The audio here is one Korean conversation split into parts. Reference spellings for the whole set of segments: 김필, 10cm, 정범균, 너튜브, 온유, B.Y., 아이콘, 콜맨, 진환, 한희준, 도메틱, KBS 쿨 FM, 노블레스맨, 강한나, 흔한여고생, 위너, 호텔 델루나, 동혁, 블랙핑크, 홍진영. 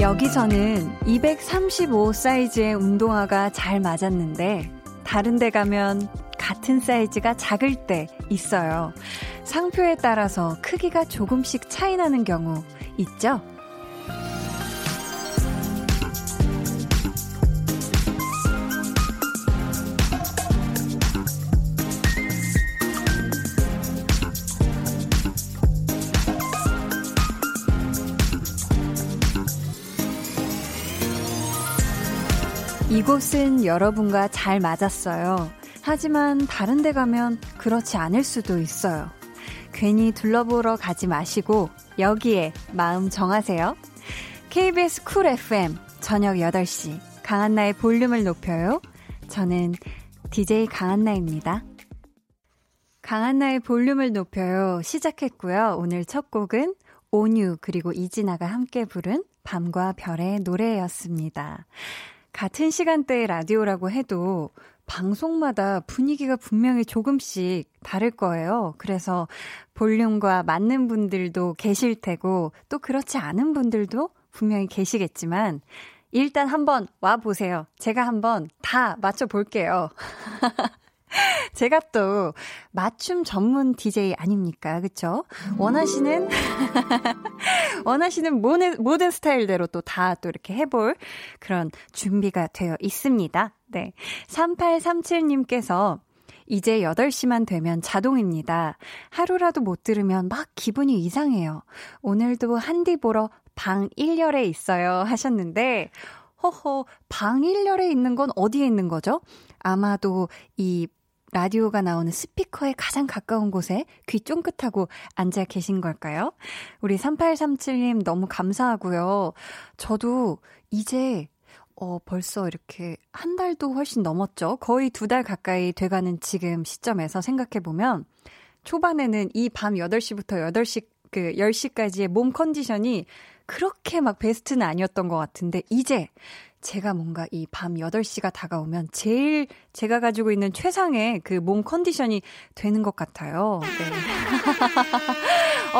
여기서는 235 사이즈의 운동화가 잘 맞았는데 다른 데 가면 같은 사이즈가 작을 때 있어요. 상표에 따라서 크기가 조금씩 차이 나는 경우 있죠? 이곳은 여러분과 잘 맞았어요. 하지만 다른 데 가면 그렇지 않을 수도 있어요. 괜히 둘러보러 가지 마시고 여기에 마음 정하세요. KBS 쿨 FM 저녁 8시 강한나의 볼륨을 높여요. 저는 DJ 강한나입니다. 강한나의 볼륨을 높여요 시작했고요. 오늘 첫 곡은 온유 그리고 이진아가 함께 부른 밤과 별의 노래였습니다. 같은 시간대의 라디오라고 해도 방송마다 분위기가 분명히 조금씩 다를 거예요. 그래서 볼륨과 맞는 분들도 계실 테고 또 그렇지 않은 분들도 분명히 계시겠지만 일단 한번 와보세요. 제가 한번 다 맞춰볼게요. 제가 또 맞춤 전문 DJ 아닙니까? 그쵸? 원하시는 모든 스타일대로 또 다 또 이렇게 해볼 그런 준비가 되어 있습니다. 네. 3837님께서 이제 8시만 되면 자동입니다. 하루라도 못 들으면 막 기분이 이상해요. 오늘도 한디 보러 방 1열에 있어요 하셨는데 허허, 방 1열에 있는 건 어디에 있는 거죠? 아마도 이 라디오가 나오는 스피커에 가장 가까운 곳에 귀 쫑긋하고 앉아 계신 걸까요? 우리 3837님 너무 감사하고요. 저도 이제 벌써 이렇게 한 달도 훨씬 넘었죠. 거의 2달 가까이 돼가는 지금 시점에서 생각해보면 초반에는 이 밤 8시부터 8시, 10시까지의 몸 컨디션이 그렇게 막 베스트는 아니었던 것 같은데 이제 제가 뭔가 이 밤 8시가 다가오면 제일 제가 가지고 있는 최상의 그 몸 컨디션이 되는 것 같아요.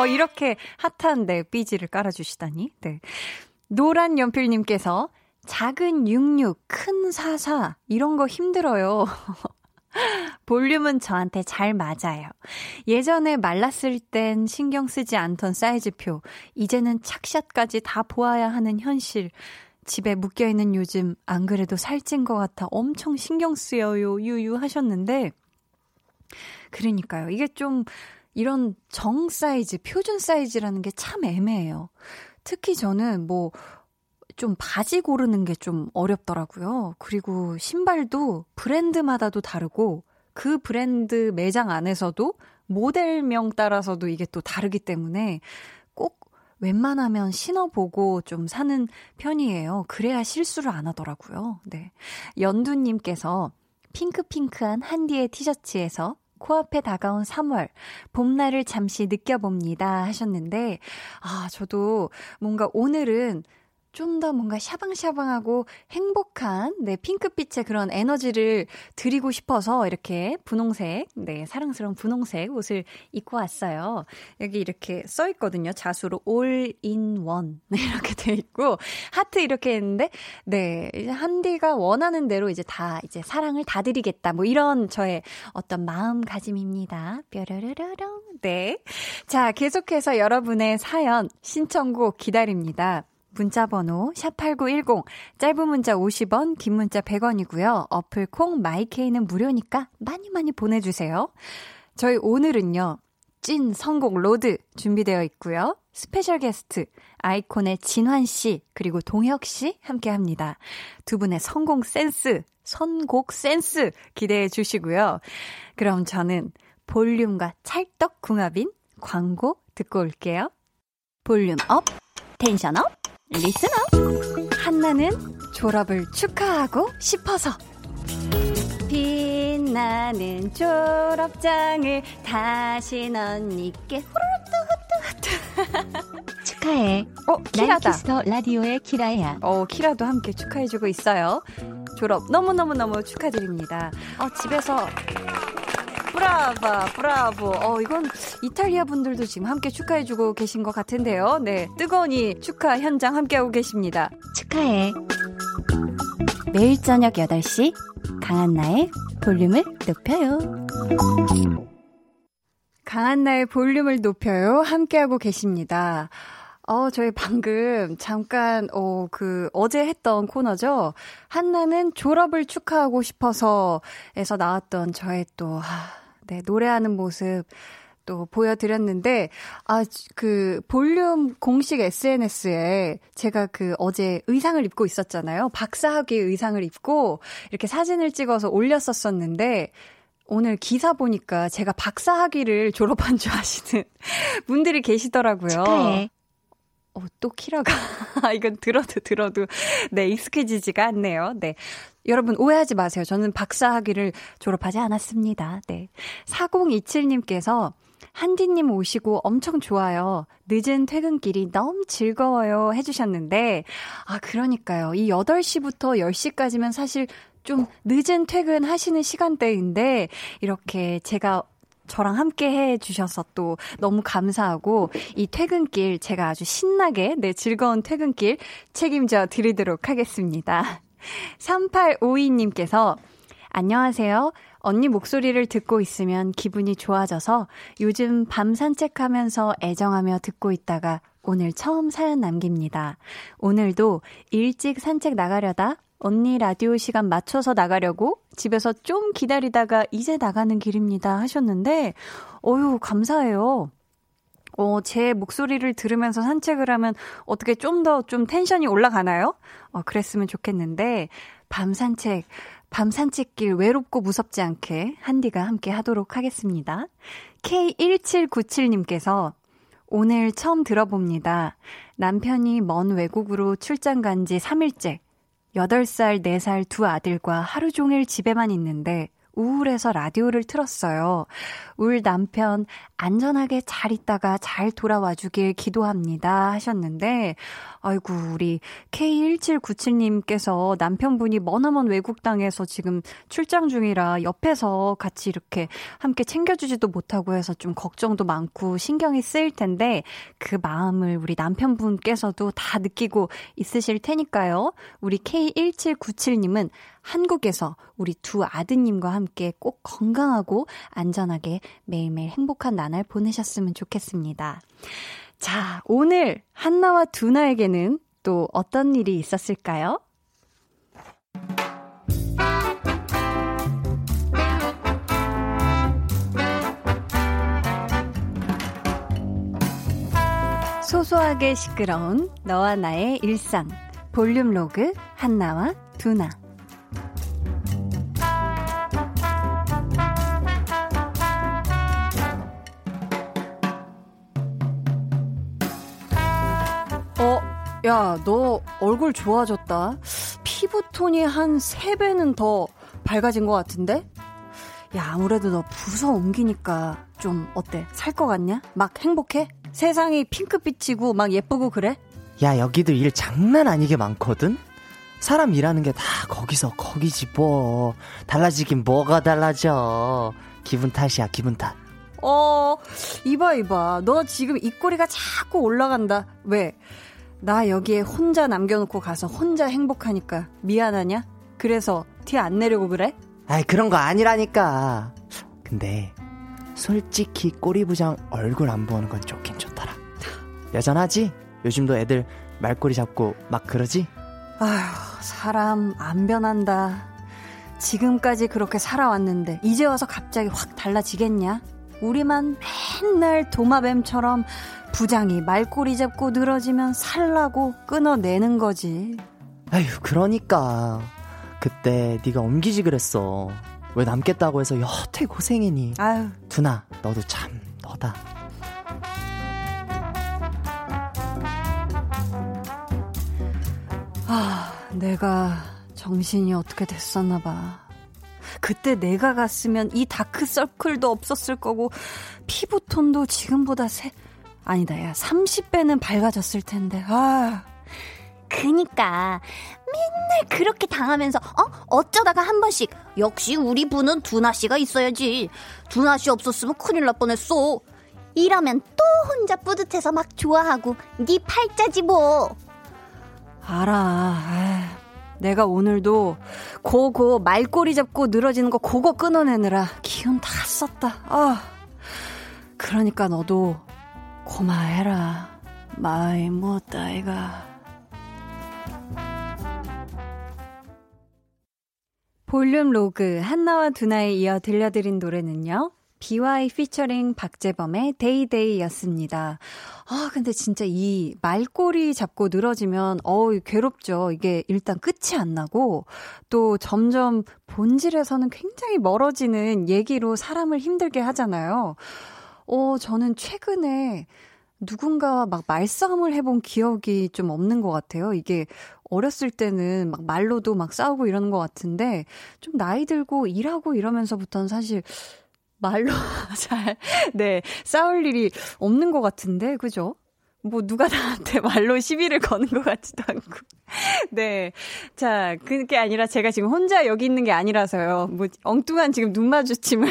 네. 이렇게 핫한 네, 삐지를 깔아주시다니. 네. 노란 연필님께서 작은 66, 큰 44 이런 거 힘들어요. 볼륨은 저한테 잘 맞아요. 예전에 말랐을 땐 신경 쓰지 않던 사이즈표, 이제는 착샷까지 다 보아야 하는 현실. 집에 묶여있는 요즘 안 그래도 살찐 것 같아 엄청 신경 쓰여요 유유 하셨는데 그러니까요. 이게 좀 이런 정 사이즈, 표준 사이즈라는 게 참 애매해요. 특히 저는 뭐 좀 바지 고르는 게 좀 어렵더라고요. 그리고 신발도 브랜드마다도 다르고 그 브랜드 매장 안에서도 모델명 따라서도 이게 또 다르기 때문에 꼭 웬만하면 신어보고 좀 사는 편이에요. 그래야 실수를 안 하더라고요. 네. 연두님께서 핑크핑크한 한디의 티셔츠에서 코앞에 다가온 3월, 봄날을 잠시 느껴봅니다 하셨는데 아, 저도 뭔가 오늘은 좀 더 뭔가 샤방샤방하고 행복한 네, 핑크빛의 그런 에너지를 드리고 싶어서 이렇게 분홍색, 네, 사랑스러운 분홍색 옷을 입고 왔어요. 여기 이렇게 써 있거든요. 자수로 all in one 이렇게 돼 있고 하트 이렇게 했는데 네, 한디가 원하는 대로 이제 다 이제 사랑을 다 드리겠다. 뭐 이런 저의 어떤 마음가짐입니다. 뾰로로로롱. 네. 자, 계속해서 여러분의 사연 신청곡 기다립니다. 문자번호 샵8910 짧은 문자 50원 긴 문자 100원이고요. 어플 콩 마이케이는 무료니까 많이 많이 보내주세요. 저희 오늘은요. 찐 선곡 로드 준비되어 있고요. 스페셜 게스트 아이콘의 진환 씨 그리고 동혁 씨 함께합니다. 두 분의 선곡 센스 기대해 주시고요. 그럼 저는 볼륨과 찰떡 궁합인 광고 듣고 올게요. 볼륨 업, 텐션 업. 리스너 한나는 졸업을 축하하고 싶어서 빛나는 졸업장을 다시 넌 있게 후루뚜 후뚜 후뚜 축하해. 키라다. 난 키스터 라디오의 키라야. 키라도 함께 축하해주고 있어요. 졸업 너무너무너무 축하드립니다. 집에서 브라바, 브라보. 이건 이탈리아 분들도 지금 함께 축하해주고 계신 것 같은데요. 네, 뜨거우니 축하 현장 함께하고 계십니다. 축하해. 매일 저녁 8시 강한나의 볼륨을 높여요. 강한나의 볼륨을 높여요. 함께하고 계십니다. 저희 방금 잠깐, 어제 했던 코너죠. 한나는 졸업을 축하하고 싶어서 에서 나왔던 저의 또, 노래하는 모습 또 보여드렸는데, 볼륨 공식 SNS에 제가 어제 의상을 입고 있었잖아요. 박사학위 의상을 입고 이렇게 사진을 찍어서 올렸었었는데, 오늘 기사 보니까 제가 박사학위를 졸업한 줄 아시는 분들이 계시더라고요. 축하해. 또 키라가 이건 들어도 네, 익숙해지지가 않네요. 네, 여러분 오해하지 마세요. 저는 박사학위를 졸업하지 않았습니다. 네, 4027님께서 한디님 오시고 엄청 좋아요. 늦은 퇴근길이 너무 즐거워요 해주셨는데, 그러니까요. 이 8시부터 10시까지면 사실 좀 늦은 퇴근하시는 시간대인데 이렇게 제가 저랑 함께 해주셔서 또 너무 감사하고, 이 퇴근길 제가 아주 신나게, 네, 즐거운 퇴근길 책임져 드리도록 하겠습니다. 3852님께서 안녕하세요. 언니 목소리를 듣고 있으면 기분이 좋아져서 요즘 밤 산책하면서 애정하며 듣고 있다가 오늘 처음 사연 남깁니다. 오늘도 일찍 산책 나가려다 언니 라디오 시간 맞춰서 나가려고 집에서 좀 기다리다가 이제 나가는 길입니다 하셨는데, 감사해요. 제 목소리를 들으면서 산책을 하면 어떻게 좀 텐션이 올라가나요? 그랬으면 좋겠는데, 밤 산책길 외롭고 무섭지 않게 한디가 함께 하도록 하겠습니다. K1797님께서 오늘 처음 들어봅니다. 남편이 먼 외국으로 출장 간 지 3일째. 8살, 4살 두 아들과 하루 종일 집에만 있는데 우울해서 라디오를 틀었어요. 울 남편 안전하게 잘 있다가 잘 돌아와 주길 기도합니다 하셨는데, 아이고, 우리 K1797님께서 남편분이 머나먼 외국 땅에서 지금 출장 중이라 옆에서 같이 이렇게 함께 챙겨주지도 못하고 해서 좀 걱정도 많고 신경이 쓰일 텐데, 그 마음을 우리 남편분께서도 다 느끼고 있으실 테니까요. 우리 K1797님은 한국에서 우리 두 아드님과 함께 꼭 건강하고 안전하게 매일매일 행복한 나날 보내셨으면 좋겠습니다. 자, 오늘 한나와 두나에게는 또 어떤 일이 있었을까요? 소소하게 시끄러운 너와 나의 일상 볼륨 로그 한나와 두나. 야, 너 얼굴 좋아졌다. 피부톤이 한 3배는 더 밝아진 것 같은데? 야, 아무래도 너 부서 옮기니까 좀 어때? 살 것 같냐? 막 행복해? 세상이 핑크빛이고 막 예쁘고 그래? 야, 여기도 일 장난 아니게 많거든? 사람 일하는 게 다 거기서 거기지 뭐. 달라지긴 뭐가 달라져. 기분 탓이야, 기분 탓. 이봐. 너 지금 입꼬리가 자꾸 올라간다. 왜? 나 여기에 혼자 남겨놓고 가서 혼자 행복하니까 미안하냐? 그래서 티 안 내려고 그래? 아이, 그런 거 아니라니까. 근데 솔직히 꼬리부장 얼굴 안 보는 건 좋긴 좋더라. 여전하지? 요즘도 애들 말꼬리 잡고 막 그러지? 아휴, 사람 안 변한다. 지금까지 그렇게 살아왔는데 이제 와서 갑자기 확 달라지겠냐? 우리만 맨날 도마뱀처럼 부장이 말꼬리 잡고 늘어지면 살라고 끊어내는 거지. 아휴, 그러니까 그때 네가 옮기지 그랬어. 왜 남겠다고 해서 여태 고생이니. 아유, 두나, 너도 참 너다. 내가 정신이 어떻게 됐었나 봐. 그때 내가 갔으면 이 다크서클도 없었을 거고 피부톤도 지금보다 아니다, 야, 30배는 밝아졌을 텐데. 아. 그니까 맨날 그렇게 당하면서 어쩌다가 한 번씩 역시 우리 부는 두나씨가 있어야지, 두나씨 없었으면 큰일 날 뻔했어, 이러면 또 혼자 뿌듯해서 막 좋아하고 니 팔자지 뭐. 알아. 에이, 내가 오늘도 고고 말꼬리 잡고 늘어지는 거 고거 끊어내느라 기운 다 썼다. 아, 그러니까 너도 고마해라 마이 못다이가. 볼륨 로그 한나와 두나에 이어 들려드린 노래는요, B.Y. 피처링 박재범의 데이데이였습니다. 아, 근데 진짜 이 말꼬리 잡고 늘어지면 괴롭죠. 이게 일단 끝이 안 나고 또 점점 본질에서는 굉장히 멀어지는 얘기로 사람을 힘들게 하잖아요. 저는 최근에 누군가와 막 말싸움을 해본 기억이 좀 없는 것 같아요. 이게 어렸을 때는 막 말로도 막 싸우고 이러는 것 같은데, 좀 나이 들고 일하고 이러면서부터는 사실 말로 잘, 네, 싸울 일이 없는 것 같은데, 그죠? 뭐 누가 나한테 말로 시비를 거는 것 같지도 않고. 네. 자, 그게 아니라 제가 지금 혼자 여기 있는 게 아니라서요. 뭐 엉뚱한 지금 눈 마주침을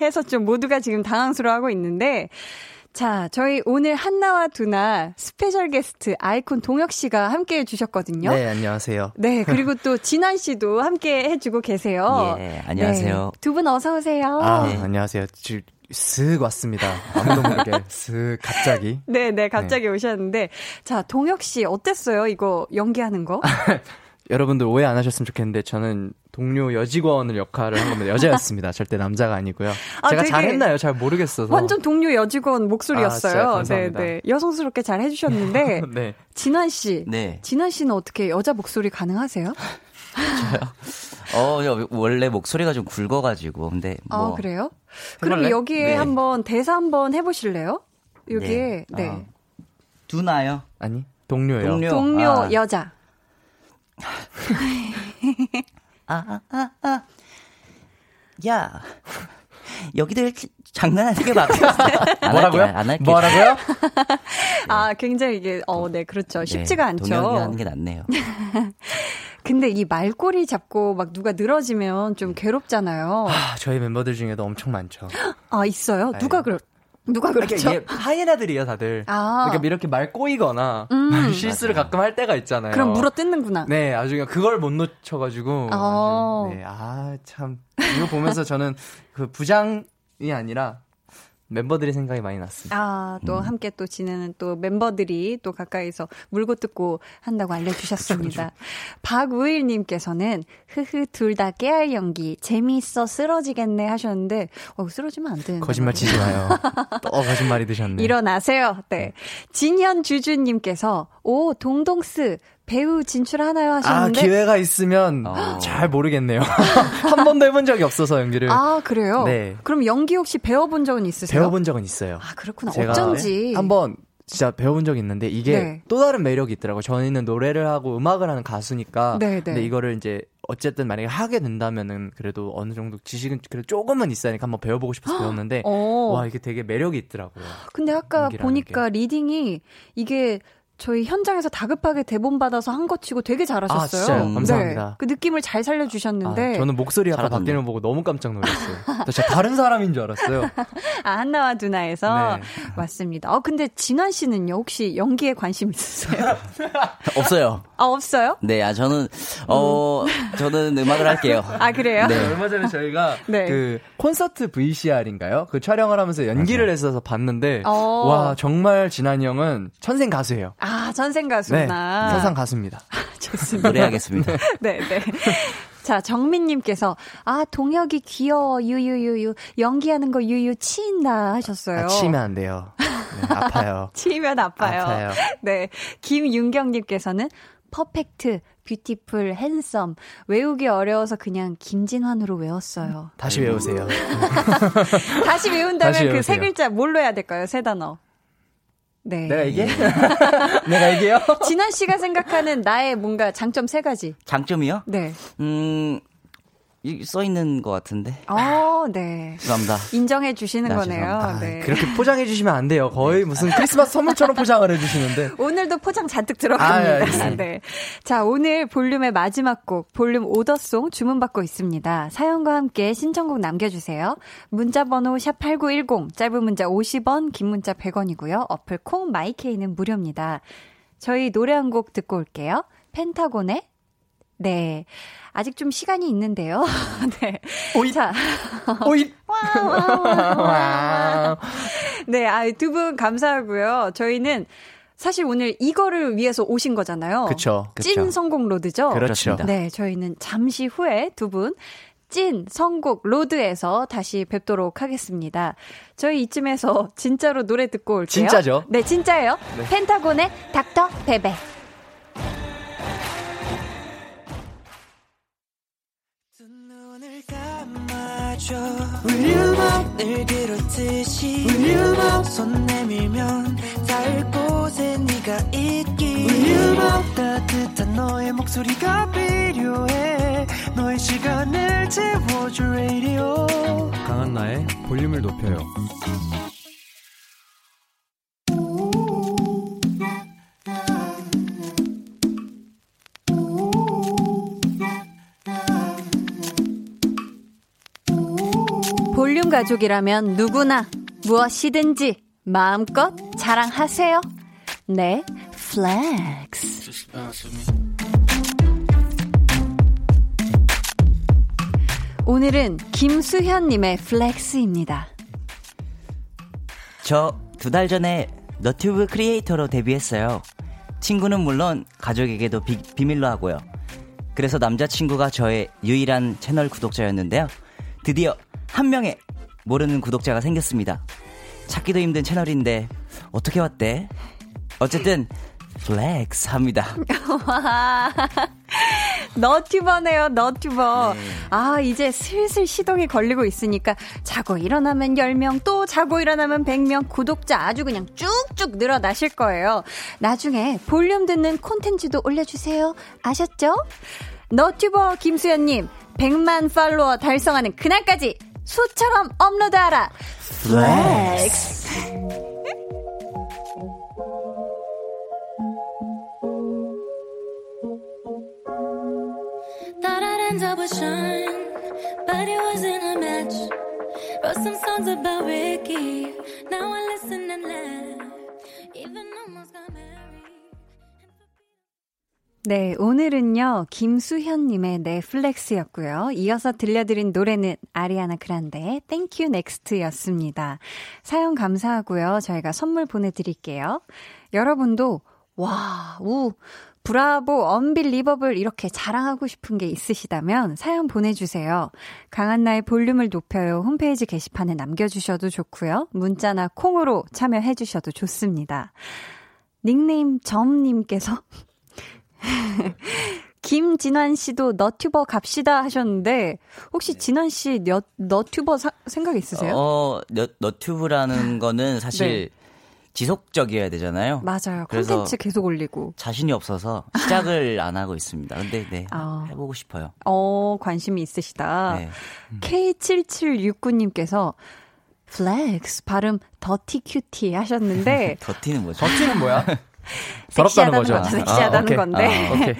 해서 좀 모두가 지금 당황스러워하고 있는데, 자, 저희 오늘 한나와 두나 스페셜 게스트 아이콘 동혁 씨가 함께해 주셨거든요. 네, 안녕하세요. 네, 그리고 또 진환 씨도 함께해 주고 계세요. 예, 안녕하세요. 네, 두 분 어서 오세요. 아, 네. 안녕하세요. 쓱 왔습니다. 아무도 모르게 쓱 갑자기. 네네, 갑자기 네. 오셨는데, 자, 동혁 씨 어땠어요? 이거 연기하는 거? 여러분들 오해 안 하셨으면 좋겠는데, 저는 동료 여직원을 역할을 한 겁니다. 여자였습니다. 절대 남자가 아니고요. 제가 잘했나요? 잘 모르겠어서. 완전 동료 여직원 목소리였어요. 아, 네, 네. 여성스럽게 잘 해주셨는데. 네. 진환 씨. 네. 진환 씨는 어떻게 여자 목소리 가능하세요? 저요? 원래 목소리가 좀 굵어가지고. 근데 뭐. 아, 그래요? 그럼 여기에 네. 한번 대사 한번 해보실래요? 여기에. 네. 네. 두나요? 아니, 동료요. 동료 아. 여자. 야, 여기들 장난하는 게 맞겠어. 뭐라고요? 안 할게요. 뭐라고요? 네. 아, 굉장히 이게 네, 그렇죠. 쉽지가 네, 않죠. 동혁이 하는 게 낫네요. 근데 이 말꼬리 잡고 막 누가 늘어지면 좀 괴롭잖아요. 아, 저희 멤버들 중에도 엄청 많죠. 아, 있어요? 네. 누가 그렇죠? 이게 하이에나들이에요, 다들. 아. 그러니까 이렇게 말 꼬이거나 실수를 맞아요. 가끔 할 때가 있잖아요. 그럼 물어뜯는구나. 네, 아주 그냥 그걸 못 놓쳐가지고. 네, 아, 참. 이거 보면서 저는 그 부장이 아니라 멤버들이 생각이 많이 났습니다. 아, 또 함께 또 지내는 또 멤버들이 또 가까이서 물고 뜯고 한다고 알려주셨습니다. 박우일님께서는 흐흐 둘 다 깨알 연기 재미있어 쓰러지겠네 하셨는데, 쓰러지면 안 되는데. 거짓말 치지 마요. 또 거짓말이 드셨네. 일어나세요. 네. 진현주주님께서 오 동동스 배우 진출하나요 하셨는데. 아, 기회가 있으면 잘 모르겠네요. 한 번도 해본 적이 없어서 연기를. 아, 그래요? 네. 그럼 연기 혹시 배워본 적은 있으세요? 배워본 적은 있어요. 아, 그렇구나. 제가 어쩐지. 한번 진짜 배워본 적이 있는데 이게 네. 또 다른 매력이 있더라고요. 저희는 노래를 하고 음악을 하는 가수니까. 네, 네. 근데 이거를 이제 어쨌든 만약에 하게 된다면은 그래도 어느 정도 지식은 그래도 조금은 있으니까 한번 배워보고 싶어서 배웠는데 와, 이게 되게 매력이 있더라고요. 근데 아까 보니까 게. 리딩이 이게 저희 현장에서 다급하게 대본 받아서 한 것 치고 되게 잘하셨어요. 아, 진짜요? 감사합니다. 네, 그 느낌을 잘 살려주셨는데. 아, 저는 목소리 아까 바뀌는 거 보고 너무 깜짝 놀랐어요. 제가 다른 사람인 줄 알았어요. 아, 한나와 두나에서 네. 왔습니다. 근데 진환 씨는요? 혹시 연기에 관심 있으세요? 없어요. 아, 없어요? 네, 아, 저는 저는 음악을 할게요. 아, 그래요? 네. 얼마 전에 저희가 네. 그 콘서트 VCR인가요? 그 촬영을 하면서 연기를 했어서 봤는데 와, 정말 진환이 형은 천생 가수예요. 아, 전생 가수구나. 네, 세상 가수입니다. 좋습니다. 노래하겠습니다. 네, 네. 자, 정민님께서 아, 동혁이 귀여워 유유유유 연기하는 거 유유 치인다 하셨어요. 아, 치면 안 돼요. 네, 아파요. 치면 아파요. 네, 김윤경님께서는 퍼펙트, 뷰티풀, 핸섬 외우기 어려워서 그냥 김진환으로 외웠어요. 다시 외우세요. 다시 외운다면 그 세 글자 뭘로 해야 될까요? 세 단어. 네. 내가 얘기해? 내가 얘기해요? 진환 씨가 생각하는 나의 뭔가 장점 세 가지. 장점이요? 네. 써있는 것 같은데. 아, 네. 죄송합니다. 인정해 주시는 거네요. 아, 네. 그렇게 포장해 주시면 안 돼요. 거의 무슨 크리스마스 선물처럼 포장을 해 주시는데. 오늘도 포장 잔뜩 들어갑니다. 아, 네. 자, 오늘 볼륨의 마지막 곡, 볼륨 오더송 주문받고 있습니다. 사연과 함께 신청곡 남겨주세요. 문자번호 샵8910, 짧은 문자 50원, 긴 문자 100원이고요. 어플 콩 마이케이는 무료입니다. 저희 노래 한 곡 듣고 올게요. 펜타곤의 네. 아직 좀 시간이 있는데요. 네. 오잇. 자. 오잇. 네. 아, 두 분 감사하고요. 저희는 사실 오늘 이거를 위해서 오신 거잖아요. 그렇죠. 찐 성공 로드죠. 그렇죠. 네. 저희는 잠시 후에 두 분 찐 선곡 로드에서 다시 뵙도록 하겠습니다. 저희 이쯤에서 진짜로 노래 듣고 올게요. 진짜죠? 네, 진짜예요. 네. 펜타곤의 닥터 베베. 늘 비롯듯이 손 내밀면 닿을 곳에 네가 있기 따뜻한 너의 목소리가 필요해 너의 시간을 채워줘 radio 강한나의 볼륨을 높여요. 볼륨 가족이라면 누구나 무엇이든지 마음껏 자랑하세요. 네, 플렉스. 오늘은 김수현님의 플렉스입니다. 저 2달 전에 너튜브 크리에이터로 데뷔했어요. 친구는 물론 가족에게도 비밀로 하고요. 그래서 남자친구가 저의 유일한 채널 구독자였는데요. 드디어 한 명의 모르는 구독자가 생겼습니다. 찾기도 힘든 채널인데 어떻게 왔대? 어쨌든 플렉스 합니다. 너튜버네요, 너튜버. 네. 아, 이제 슬슬 시동이 걸리고 있으니까 자고 일어나면 10명, 또 자고 일어나면 100명, 구독자 아주 그냥 쭉쭉 늘어나실 거예요. 나중에 볼륨 듣는 콘텐츠도 올려주세요. 아셨죠? 너튜버 김수현님 100만 팔로워 달성하는 그날까지 수처럼 업로드하라. 플렉스. Thought I'd end up with Sean, but it wasn't a match. Wrote some songs about Ricky. Now I listen and laugh. Even almost got married. 네, 오늘은요 김수현님의 넷플렉스였고요. 이어서 들려드린 노래는 아리아나 그란데의 땡큐 넥스트였습니다. 사연 감사하고요. 저희가 선물 보내드릴게요. 여러분도 와우 브라보 언빌리버블 이렇게 자랑하고 싶은 게 있으시다면 사연 보내주세요. 강한나의 볼륨을 높여요 홈페이지 게시판에 남겨주셔도 좋고요. 문자나 콩으로 참여해주셔도 좋습니다. 닉네임 점님께서 김진환 씨도 너튜버 갑시다 하셨는데 혹시 진환 씨 너튜버 생각 있으세요? 너튜브라는 거는 사실 네. 지속적이어야 되잖아요. 맞아요. 콘텐츠 계속 올리고 자신이 없어서 시작을 안 하고 있습니다. 근데 네, 해보고 싶어요. 관심이 있으시다. 네. K7769님께서 플렉스 발음 더티 큐티 하셨는데 더티는 뭐죠? 더티는 뭐야? 섹시하다는 거죠. 섹시하다는 건데.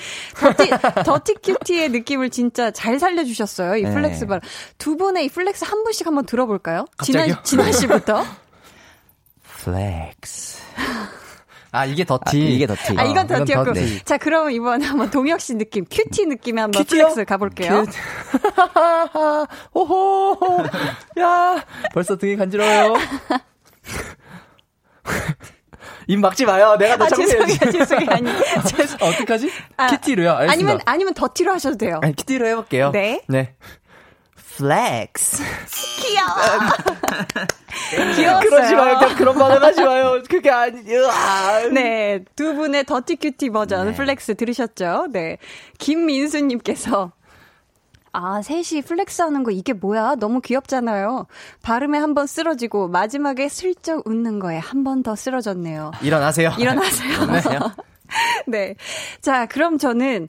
더티 큐티의 느낌을 진짜 잘 살려주셨어요. 이 플렉스 발. 두 분의 이 플렉스 한 분씩 한번 들어볼까요? 진환 씨부터. 플렉스. 아, 이게 더티. 아, 이건 더티였고. 네. 자, 그럼 이번에 한번 동혁 씨 느낌, 큐티 느낌에 한번 큐티요? 플렉스 가볼게요. 오호. 야, 벌써 등이 간지러워요. 입 막지 마요. 내가 더 창피해야지. 죄송해요. 어떡하지? 키티로요? 알겠습니다. 아니면 더티로 하셔도 돼요. 아니, 키티로 해볼게요. 네. 네. 플렉스. 귀여워. 귀여웠어요. 그러지 마요. 그런 말은 하지 마요. 그게 아니에요. 네. 두 분의 더티 큐티 버전 네. 플렉스 들으셨죠? 네. 김민수님께서. 아, 셋이 플렉스 하는 거 이게 뭐야? 너무 귀엽잖아요. 발음에 한 번 쓰러지고 마지막에 슬쩍 웃는 거에 한 번 더 쓰러졌네요. 일어나세요. 네. 자, 그럼 저는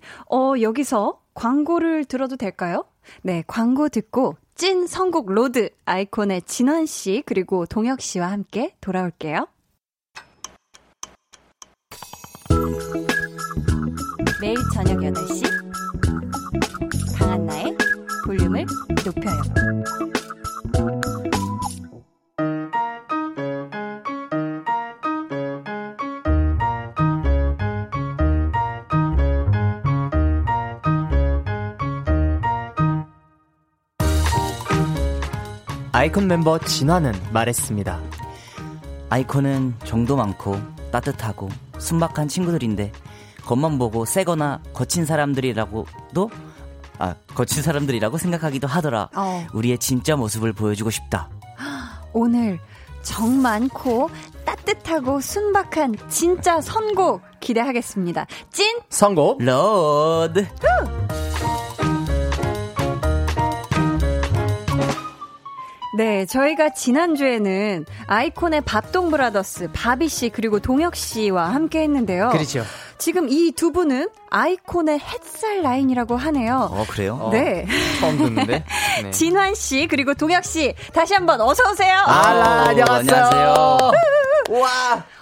여기서 광고를 들어도 될까요? 네, 광고 듣고 찐 선곡 로드 아이콘의 진환 씨 그리고 동혁 씨와 함께 돌아올게요. 매일 저녁 8시 강한나의 볼륨을 높여요. 아이콘 멤버 진환은 말했습니다. 아이콘은 정도 많고 따뜻하고 순박한 친구들인데 겉만 보고 세거나 거친 사람들이라고 생각하기도 하더라. 우리의 진짜 모습을 보여주고 싶다. 오늘 정 많고 따뜻하고 순박한 진짜 선곡 기대하겠습니다. 찐 선곡 로드. 네, 저희가 지난주에는 아이콘의 밥동브라더스 바비씨 그리고 동혁씨와 함께 했는데요. 그렇죠. 지금 이 두 분은 아이콘의 햇살 라인이라고 하네요. 그래요? 네. 처음 듣는데. 네. 진환씨 그리고 동혁씨 다시 한번 어서오세요. 안녕하세요. 우와.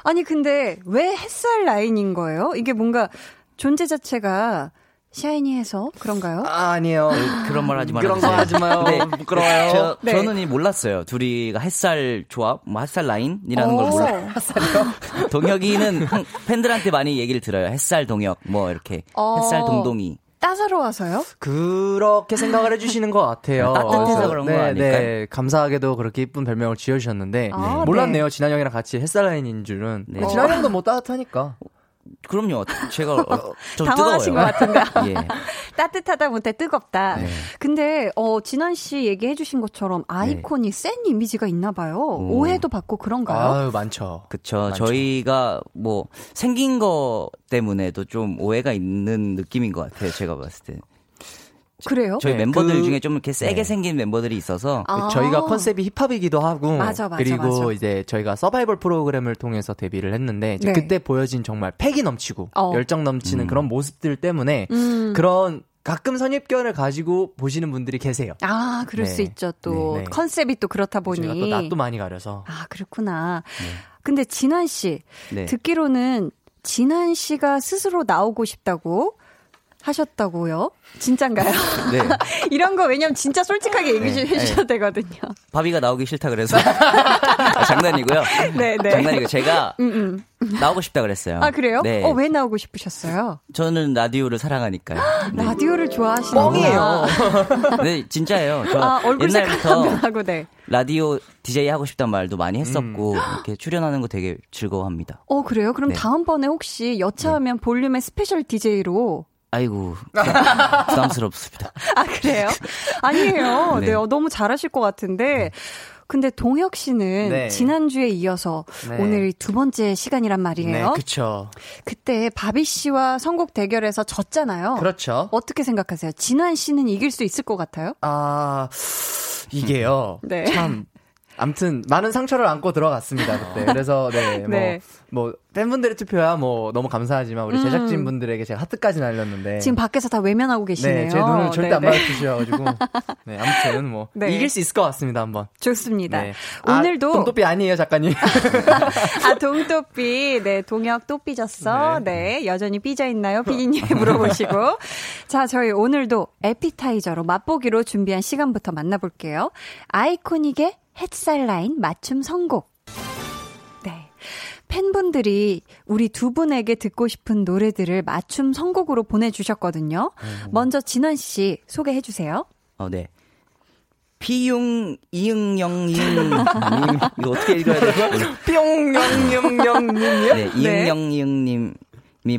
아니 근데 왜 햇살 라인인 거예요? 이게 뭔가 존재 자체가 샤이니해서 그런가요? 아니요. 그런 말 하지 말아주세요. 그런 말 하지 마요. 네. 부끄러워요. 저는 몰랐어요. 둘이 햇살 조합, 햇살 라인이라는 걸 몰라요. 햇살이요? 동혁이는 팬들한테 많이 얘기를 들어요. 햇살 동혁, 이렇게. 햇살 동동이. 따사로워서요? 그렇게 생각을 해주시는 것 같아요. 따뜻해서 그런 거 아닐까요? 네, 감사하게도 그렇게 예쁜 별명을 지어주셨는데 몰랐네요. 네. 진환 형이랑 같이 햇살 라인인 줄은. 네. 진환 형도 따뜻하니까. 그럼요. 제가 좀 당황하신 것 같은데. 예. 따뜻하다 못해 뜨겁다. 네. 근데 진환 씨 얘기해 주신 것처럼 아이콘이 네. 센 이미지가 있나 봐요. 오해도 받고 그런가요? 많죠. 그렇죠. 저희가 생긴 거 때문에도 좀 오해가 있는 느낌인 것 같아요. 제가 봤을 때. 그래요? 저희 네, 멤버들 중에 좀 이렇게 세게 네. 생긴 멤버들이 있어서 저희가 컨셉이 힙합이기도 하고 맞아. 이제 저희가 서바이벌 프로그램을 통해서 데뷔를 했는데 네. 그때 보여진 정말 패기 넘치고 열정 넘치는 그런 모습들 때문에 그런 가끔 선입견을 가지고 보시는 분들이 계세요. 그럴 네. 수 있죠. 또 네, 네. 컨셉이 또 그렇다 보니 제가 또 낯도 많이 가려서. 그렇구나. 네. 근데 진환 씨 네. 듣기로는 진환 씨가 스스로 나오고 싶다고 하셨다고요? 진짠가요? 네. 이런 거 왜냐면 진짜 솔직하게 얘기 좀 해주셔야 되거든요. 바비가 나오기 싫다 그래서 장난이고요. 네. 장난이고요. 제가 나오고 싶다 그랬어요. 그래요? 네. 왜 나오고 싶으셨어요? 저는 라디오를 사랑하니까요. 네. 라디오를 좋아하시는 뻥이에요. 네, 진짜예요. 저 얼굴 색깔하고 네. 라디오 DJ 하고 싶단 말도 많이 했었고 이렇게 출연하는 거 되게 즐거워합니다. 그래요? 그럼 네. 다음번에 혹시 여차하면 네. 볼륨의 스페셜 DJ로 아이고 부담스럽습니다. 그래요? 아니에요. 네. 네, 너무 잘하실 것 같은데 근데 동혁 씨는 네. 지난주에 이어서 네. 오늘 두 번째 시간이란 말이에요. 네, 그렇죠. 그때 바비 씨와 선곡 대결에서 졌잖아요. 그렇죠. 어떻게 생각하세요? 진환 씨는 이길 수 있을 것 같아요? 이게요. 네. 참. 아무튼 많은 상처를 안고 들어갔습니다 그때. 그래서 네, 네. 팬분들의 투표야 너무 감사하지만 우리 제작진분들에게 제가 하트까지 날렸는데 지금 밖에서 다 외면하고 계시네요. 네, 제 눈을 절대 안 마주치셔가지고 네, 아무튼 네. 이길 수 있을 것 같습니다 한번. 좋습니다. 네. 오늘도 동또삐 아니에요 작가님. 동또삐 네 동혁 또 삐졌어. 네, 네 여전히 삐져 있나요 피디님 물어보시고 자 저희 오늘도 에피타이저로 맛보기로 준비한 시간부터 만나볼게요. 아이코닉의 햇살 라인 맞춤 선곡. 네. 팬분들이 우리 두 분에게 듣고 싶은 노래들을 맞춤 선곡으로 보내주셨거든요. 먼저 진환 씨 소개해 주세요. 네. 피융 이응영님. 이거 어떻게 읽어야 되죠? 뿅영영영님이요? 네. 이응영님이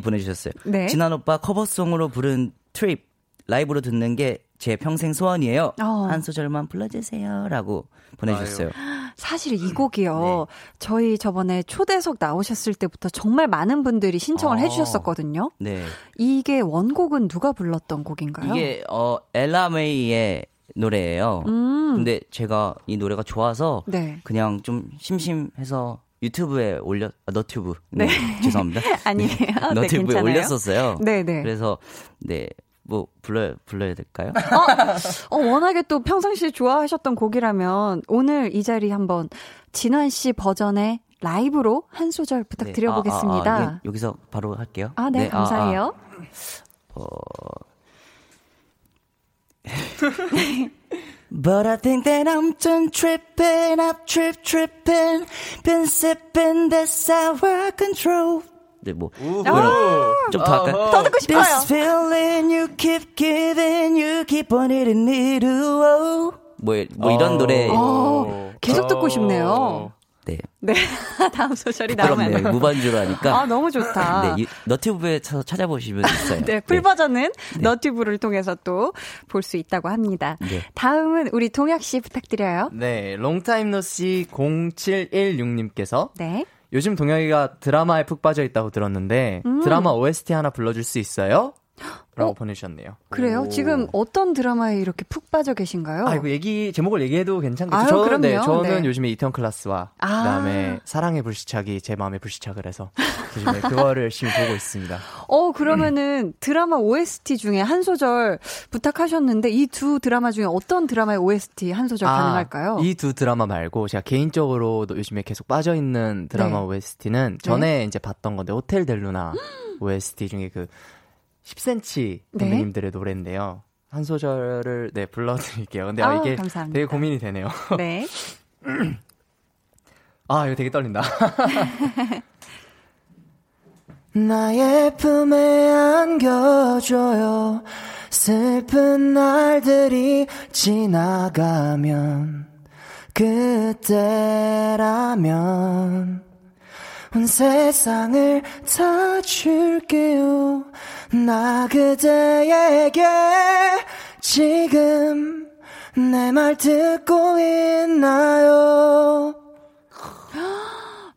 보내주셨어요. 네. 진환 오빠 커버송으로 부른 트립 라이브로 듣는 게 제 평생 소원이에요. 한 소절만 불러주세요. 라고 보내주셨어요. 사실 이 곡이요. 네. 저희 저번에 초대석 나오셨을 때부터 정말 많은 분들이 신청을 해주셨었거든요. 네. 이게 원곡은 누가 불렀던 곡인가요? 이게 엘라 메이의 노래예요. 근데 제가 이 노래가 좋아서 네. 그냥 좀 심심해서 유튜브에 너튜브. 네. 죄송합니다. 아니에요. 네. 너튜브에 네, 올렸었어요. 네네. 그래서 네. 뭐 불러야 될까요? 워낙에 또 평상시에 좋아하셨던 곡이라면 오늘 이 자리 한번 진환 씨 버전의 라이브로 한 소절 부탁드려보겠습니다. 네, 여기서 바로 할게요. 아, 네, 감사해요. But I think that I'm done tripping, I'm tripping, been sipping this sour control. 네, 뭐 좀 더 할까요? 더 듣고 싶어요. This feeling you keep giving, you keep on hitting me to oh. 뭐 이런 노래 계속 듣고 싶네요. 네. 다음 소절이 나오면 무반주로 하니까. 아, 너무 좋다. 네, 너튜브에서 찾아보시면 있어요. 네, 풀 버전은 너튜브를 통해서 또 볼 수 있다고 합니다. 네. 다음은 우리 동혁 씨 부탁드려요. 네, 롱타임 노씨 0716님께서 네. 요즘 동혁이가 드라마에 푹 빠져 있다고 들었는데 드라마 OST 하나 불러줄 수 있어요? 라고 보내주셨네요. 그래요? 오. 지금 어떤 드라마에 이렇게 푹 빠져 계신가요? 아이고, 제목을 얘기해도 괜찮겠죠? 저는, 저는 요즘에 이태원 클라스와 그다음에 사랑의 불시착이 제 마음의 불시착을 해서 요즘에 그거를 열심히 보고 있습니다. 그러면은 드라마 OST 중에 한 소절 부탁하셨는데 이 두 드라마 중에 어떤 드라마의 OST 한 소절 가능할까요? 이 두 드라마 말고 제가 개인적으로 요즘에 계속 빠져있는 드라마 OST는 전에 이제 봤던 건데 호텔 델루나 OST 중에 10cm 선배님들의 노래인데요. 한 소절을 불러드릴게요. 근데 이게 감사합니다. 되게 고민이 되네요. 네. 이거 되게 떨린다. 나의 품에 안겨줘요. 슬픈 날들이 지나가면 그때라면 온 세상을 다 줄게요. 나 그대에게 지금 내 말 듣고 있나요?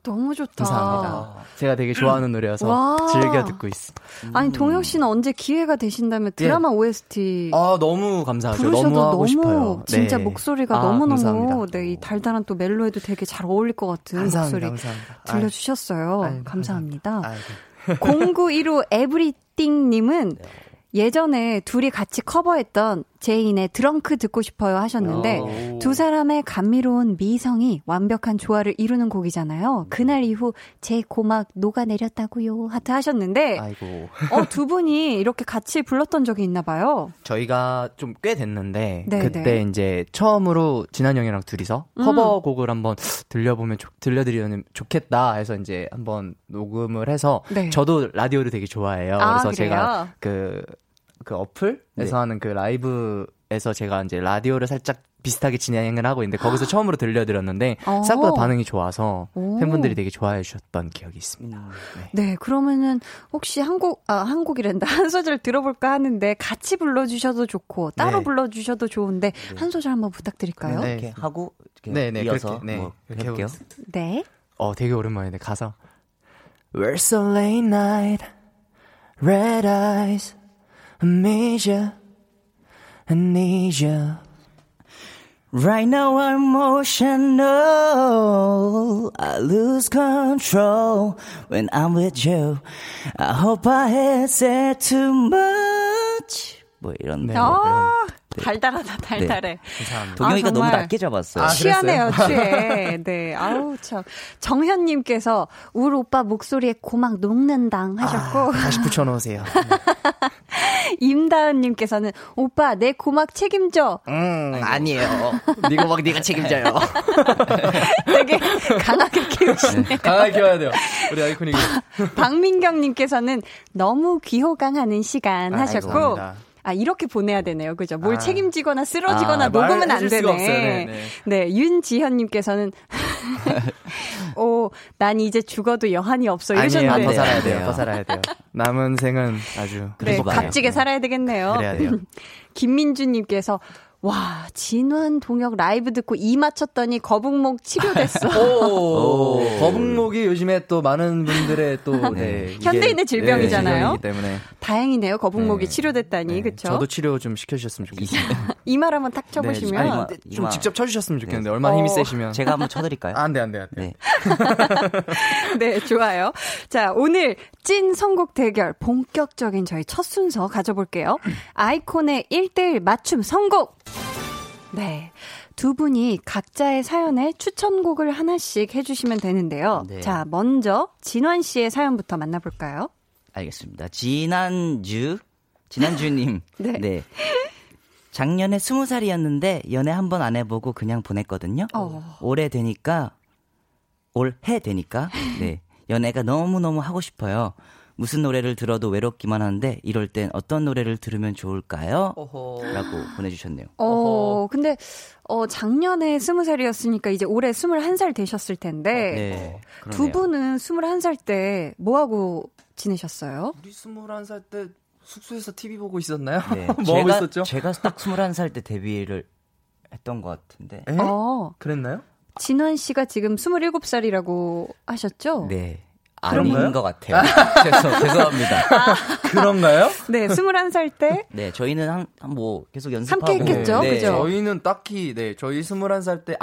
너무 좋다. 감사합니다. 제가 되게 좋아하는 노래여서 즐겨 듣고 있습니다. 아니, 동혁 씨는 언제 기회가 되신다면 드라마 OST 너무 감사하죠. 너무 하고 싶어요. 진짜 목소리가 너무너무 이 달달한 또 멜로에도 되게 잘 어울릴 것 같은 목소리 들려주셨어요. 감사합니다. 0915 에브리띵님은 예전에 둘이 같이 커버했던 제인의 드렁크 듣고 싶어요 하셨는데 두 사람의 감미로운 미성이 완벽한 조화를 이루는 곡이잖아요. 그날 이후 제 고막 녹아내렸다고요 하트 하셨는데 두 분이 이렇게 같이 불렀던 적이 있나 봐요. 저희가 좀 꽤 됐는데 그때 이제 처음으로 진환 형이랑 둘이서 커버곡을 한번 들려드리면 좋겠다 해서 이제 한번 녹음을 해서 저도 라디오를 되게 좋아해요. 그래서 그래요? 제가 그 어플에서 하는 그 라이브에서 제가 이제 라디오를 살짝 비슷하게 진행을 하고 있는데 거기서 처음으로 들려드렸는데 생각보다 반응이 좋아서 팬분들이 되게 좋아해 주셨던 기억이 있습니다. 네, 그러면은 혹시 한 소절 들어볼까 하는데 같이 불러주셔도 좋고 따로 불러주셔도 좋은데 한 소절 한번 부탁드릴까요? 네, 이렇게 하고 이어서 이렇게 할게요. 네. 되게 오랜만인데 가사. We're so late night, red eyes. Amnesia. Right now I'm emotional. I lose control when I'm with you. I hope I had said too much. 이런데. 달달하다, 달달해. 네. 동영이가 너무 낮게 잡았어요. 취하네요, 취해. 네, 아우 참. 정현님께서 울 오빠 목소리에 고막 녹는당 하셨고. 다시 붙여놓으세요. 임다은님께서는 오빠 내 고막 책임져. 아니에요. 네 고막 네가 책임져요. 되게 강하게 키우시네요. 강하게 키워야 돼요. 우리 아이콘이기. 박민경님께서는 너무 귀호강하는 시간 하셨고. 감사합니다. 이렇게 보내야 되네요. 그죠? 뭘 책임지거나 쓰러지거나 녹음은 안 되네. 네, 윤지현님께서는 난 이제 죽어도 여한이 없어. 이러셨는데. 더 살아야 돼요. 더 살아야 돼요. 남은 생은 아주. 그래, 값지게 살아야 되겠네요. 그래야 돼요. 김민주님께서 와, 진환 동혁 라이브 듣고 이 맞췄더니 거북목 치료됐어. 거북목이 요즘에 또 많은 분들의 현대인의 질병이잖아요. 때문에. 다행이네요. 거북목이 네. 치료됐다니. 네. 그렇죠? 저도 치료 좀 시켜주셨으면 좋겠습니다. 이말 한번 탁 쳐보시면 네, 아니, 좀 직접 쳐주셨으면 좋겠는데 네. 얼마나 힘이 세시면 제가 한번 쳐드릴까요? 안 돼. 네, 좋아요. 자, 오늘 찐 선곡 대결 본격적인 저희 첫 순서 가져볼게요. 아이콘의 1대1 맞춤 선곡. 네, 두 분이 각자의 사연에 추천곡을 하나씩 해주시면 되는데요. 네. 자, 먼저 진환 씨의 사연부터 만나볼까요? 알겠습니다. 진환주님. 네. 네. 작년에 20살이었는데 연애 한 번 안 해보고 그냥 보냈거든요. 올해 되니까 네, 연애가 너무너무 하고 싶어요. 무슨 노래를 들어도 외롭기만 한데 이럴 땐 어떤 노래를 들으면 좋을까요? 어허. 라고 보내주셨네요. 근데 작년에 20살이었으니까 이제 올해 21살 되셨을 텐데 네, 두 분은 21살 때 뭐하고 지내셨어요? 우리 21살 때 숙소에서 TV 보고 있었나요? 네. 뭐 하고 있었죠? 제가 딱 21살 때 데뷔를 했던 것 같은데. 그랬나요? 진환 씨가 지금 27살이라고 하셨죠? 네. 아닌 것 같아요. 죄송합니다. 그런가요? 네, 21살 때. 네, 저희는 한 계속 연습하고. 함께 했겠죠? 네, 그죠? 저희는 딱히, 네, 저희 21살 때,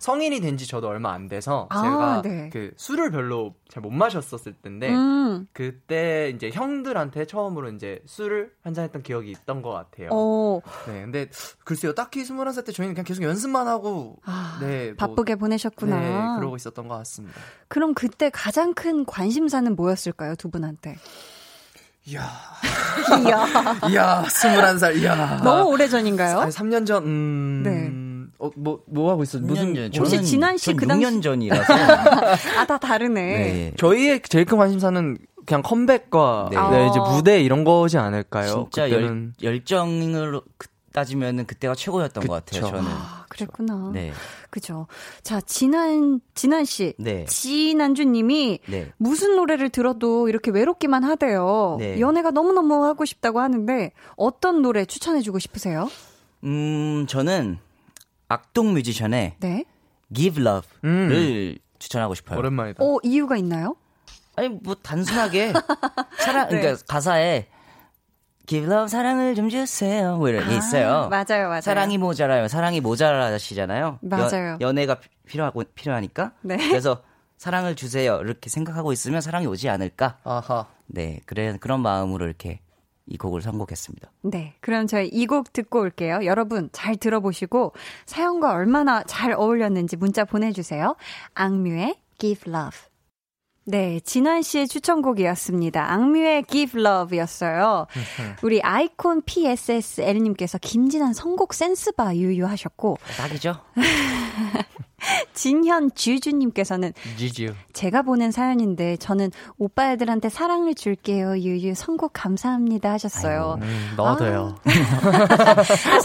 성인이 된 지 저도 얼마 안 돼서 제가 네. 그 술을 별로 잘 못 마셨었을 때인데 그때 이제 형들한테 처음으로 이제 술을 한잔했던 기억이 있던 것 같아요. 네, 근데 글쎄요, 딱히 21살 때 저희는 그냥 계속 연습만 하고 네, 바쁘게 보내셨구나. 네, 그러고 있었던 것 같습니다. 그럼 그때 가장 큰 관심사는 뭐였을까요, 두 분한테? 이야, 21살, 이야. 너무 오래 전인가요? 3년 전, 네. 뭐 하고 있었죠? 혹시 진환 씨 그 당시 6년 전이라서 다 다르네. 네. 저희의 제일 큰 관심사는 그냥 컴백과 네, 이제 무대 이런 거지 않을까요? 진짜 그때는... 열정으로 따지면은 그때가 최고였던 그쵸. 것 같아요. 저는. 그랬구나. 네. 그죠. 자, 진환 씨, 네. 진안주님이 네. 무슨 노래를 들어도 이렇게 외롭기만 하대요. 네. 연애가 너무너무 하고 싶다고 하는데 어떤 노래 추천해주고 싶으세요? 저는 악동 뮤지션의 네? Give Love를 추천하고 싶어요. 오랜만이다. 이유가 있나요? 아니 뭐 단순하게 사랑 네. 그러니까 가사에 Give Love 사랑을 좀 주세요. 뭐 이런 게 있어요. 맞아요. 사랑이 모자라시잖아요. 맞아요. 연애가 필요하니까. 네. 그래서 사랑을 주세요. 이렇게 생각하고 있으면 사랑이 오지 않을까. 아하. 네, 그런 마음으로 이렇게. 이 곡을 선곡했습니다. 네, 그럼 저희 이 곡 듣고 올게요. 여러분 잘 들어보시고 사연과 얼마나 잘 어울렸는지 문자 보내주세요. 악뮤의 Give Love. 네, 진환 씨의 추천곡이었습니다. 악뮤의 Give Love였어요. 우리 아이콘 PSSL님께서 김진환 선곡 센스바 유유하셨고 딱이죠. 진현 주주님께서는 제가 보낸 사연인데 저는 오빠 애들한테 사랑을 줄게요 유유 선곡 감사합니다 하셨어요. 넣어둬요.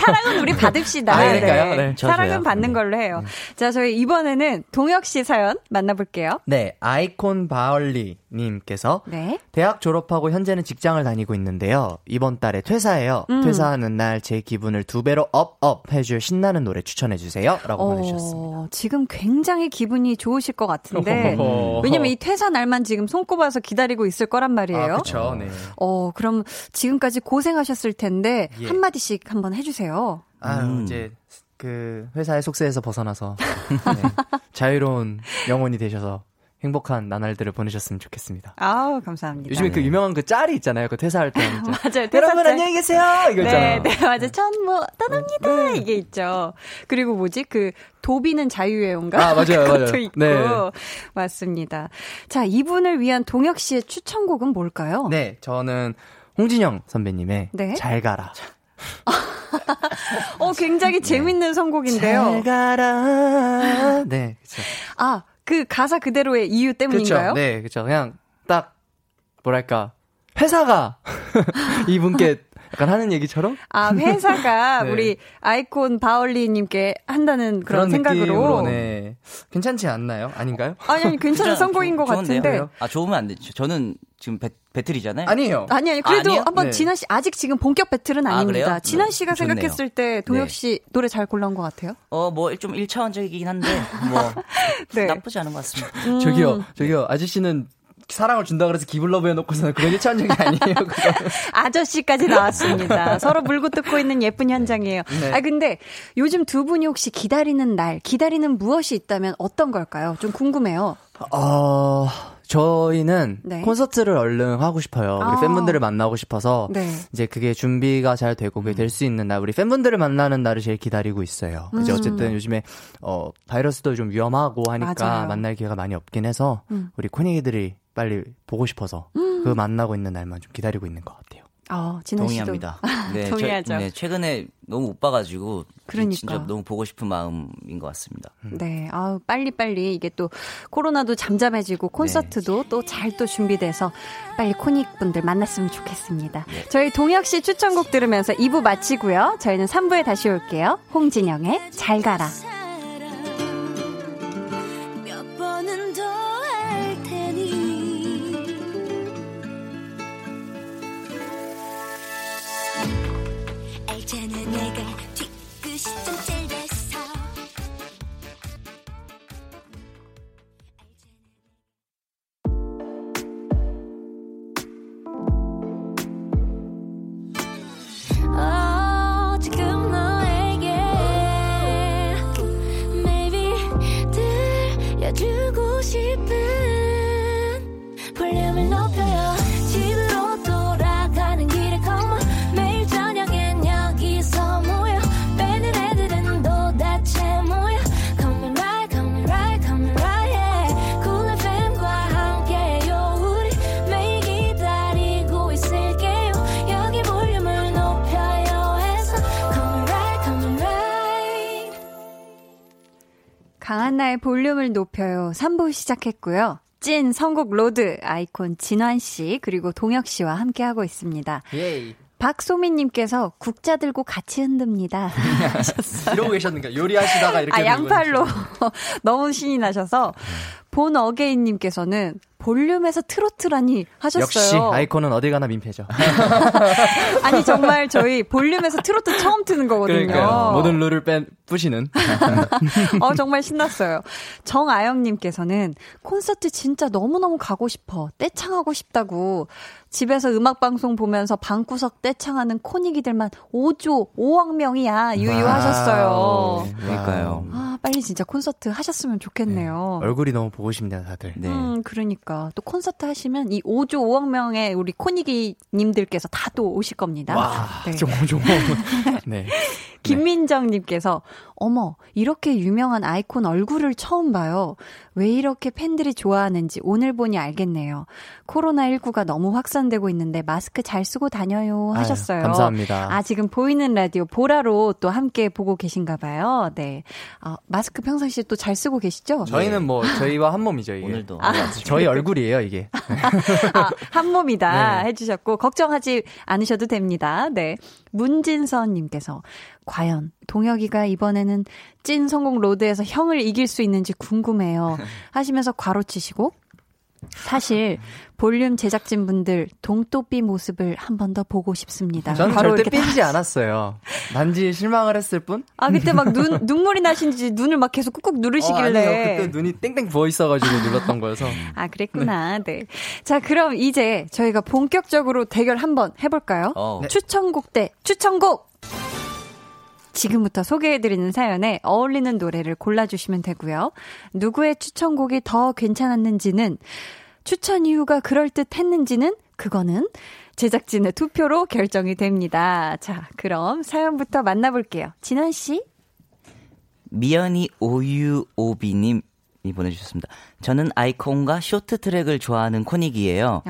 사랑은 우리 받읍시다. 네. 사랑은 받는 걸로 해요. 자, 저희 이번에는 동혁 씨 사연 만나볼게요. 네, 아이콘 바얼리님께서 네? 대학 졸업하고 현재는 직장을 다니고 있는데요. 이번 달에 퇴사해요. 퇴사하는 날 제 기분을 2배로 업 해줄 신나는 노래 추천해주세요 라고 보내주셨습니다. 지금 굉장히 기분이 좋으실 것 같은데 왜냐면 이 퇴사 날만 지금 손꼽아서 기다리고 있을 거란 말이에요. 그렇죠. 네. 그럼 지금까지 고생하셨을 텐데 예. 한마디씩 한번 해주세요. 이제 그 회사의 속세에서 벗어나서 네, 자유로운 영혼이 되셔서 행복한 나날들을 보내셨으면 좋겠습니다. 아우, 감사합니다. 요즘에 그 유명한 그 짤이 있잖아요. 그 퇴사할 때. 맞아요. 여러분 안녕히 계세요. 이거 있잖아요. 네, 맞아요. 전 뭐 떠납니다. 이게 있죠. 그리고 그 도비는 자유의 온가? 맞아요. 있고. 네. 맞습니다. 자, 이분을 위한 동혁 씨의 추천곡은 뭘까요? 네, 저는 홍진영 선배님의 네? 잘 가라. 굉장히 재밌는 선곡인데요. 잘 가라. 네, 그렇죠. 그 가사 그대로의 이유 때문인가요? 그렇죠. 네, 그렇죠. 그냥 딱 뭐랄까 회사가 이분께 약간 하는 얘기처럼 회사가 네. 우리 아이콘 바얼리님께 한다는 그런 생각으로 네. 괜찮지 않나요? 아닌가요? 아니 괜찮은 선곡인 것 같은데 좋은데요? 좋으면 안 되죠. 저는 지금 배틀이잖아요. 아니에요. 아니 그래도 아니에요? 한번 네. 진환 씨 아직 지금 본격 배틀은 아닙니다. 그래요? 진환 씨가 좋네요. 생각했을 때 동혁 씨 네. 노래 잘 골라온 것 같아요. 좀 1차원적이긴 한데 뭐 네. 나쁘지 않은 것 같습니다. 저기요 아저씨는 사랑을 준다 그래서 기블러브 해놓고서는 그런 유치한 적이 아니에요. 아저씨까지 나왔습니다. 서로 물고 뜯고 있는 예쁜 현장이에요. 네. 아 근데 요즘 두 분이 혹시 기다리는 날, 기다리는 무엇이 있다면 어떤 걸까요? 좀 궁금해요. 저희는 네. 콘서트를 얼른 하고 싶어요. 우리 팬분들을 만나고 싶어서 네. 이제 그게 준비가 잘 되고 그게 될 수 있는 날, 우리 팬분들을 만나는 날을 제일 기다리고 있어요. 이제 어쨌든 요즘에 바이러스도 좀 위험하고 하니까 맞아요. 만날 기회가 많이 없긴 해서 우리 코니기들이 빨리 보고 싶어서 그 만나고 있는 날만 좀 기다리고 있는 것 같아요. 진우 씨도. 동의합니다. 네, 동의하죠. 네, 최근에 너무 못 봐가지고 그러니까. 진짜 너무 보고 싶은 마음인 것 같습니다. 네, 빨리빨리 이게 또 코로나도 잠잠해지고 콘서트도 네. 또 잘 또 준비돼서 빨리 코닉분들 만났으면 좋겠습니다. 네. 저희 동혁 씨 추천곡 들으면서 2부 마치고요. 저희는 3부에 다시 올게요. 홍진영의 잘 가라. 강한나의 볼륨을 높여요. 3부 시작했고요. 찐 선곡 로드 아이콘 진환 씨 그리고 동혁 씨와 함께하고 있습니다. 예이. 박소민님께서 국자 들고 같이 흔듭니다. 이러고 계셨는가? 요리하시다가 이렇게 양팔로 너무 신이 나셔서 본 어게인님께서는 볼륨에서 트로트라니 하셨어요. 역시 아이콘은 어딜 가나 민폐죠. 아니 정말 저희 볼륨에서 트로트 처음 트는 거거든요. 그러니까요. 모든 룰을 뿌시는. 정말 신났어요. 정아영님께서는 콘서트 진짜 너무너무 가고 싶어. 떼창하고 싶다고. 집에서 음악방송 보면서 방구석 떼창하는 코니기들만 5조 5억 명이야 유유하셨어요. 네, 그러니까요. 빨리 진짜 콘서트 하셨으면 좋겠네요. 네, 얼굴이 너무 보고 싶네요 다들. 네. 그러니까 또 콘서트 하시면 이 5조 5억 명의 우리 코니기님들께서 다 또 오실 겁니다. 와, 네. 정말. 네. 김민정님께서 어머 이렇게 유명한 아이콘 얼굴을 처음 봐요. 왜 이렇게 팬들이 좋아하는지 오늘 보니 알겠네요. 코로나19가 너무 확산되고 있는데 마스크 잘 쓰고 다녀요 하셨어요. 아유, 감사합니다. 지금 보이는 라디오 보라로 또 함께 보고 계신가 봐요. 네. 마스크 평상시에 또 잘 쓰고 계시죠? 저희는 뭐 저희와 한 몸이죠 이게. 오늘도 저희 얼굴이에요 이게. 한 몸이다 네. 해주셨고 걱정하지 않으셔도 됩니다. 네. 문진선님께서 과연 동혁이가 이번에는 찐 성공 로드에서 형을 이길 수 있는지 궁금해요 하시면서 괄호치시고 사실 볼륨 제작진분들 동또삐 모습을 한 번 더 보고 싶습니다. 저는 절대 삐지지 않았어요. 단지 실망을 했을 뿐? 그때 막 눈물이 나신지 눈을 막 계속 꾹꾹 누르시길래. 아니요. 그때 눈이 땡땡 부어있어가지고 눌렀던 거여서. 그랬구나. 네. 자, 그럼 이제 저희가 본격적으로 대결 한번 해볼까요? 네. 추천곡 대 추천곡! 지금부터 소개해드리는 사연에 어울리는 노래를 골라주시면 되고요. 누구의 추천곡이 더 괜찮았는지는 추천 이유가 그럴듯했는지는 그거는 제작진의 투표로 결정이 됩니다. 자, 그럼 사연부터 만나볼게요. 진환 씨. 미연이 오유오비님. 이 보내주셨습니다. 저는 아이콘과 쇼트트랙을 좋아하는 코닉이에요.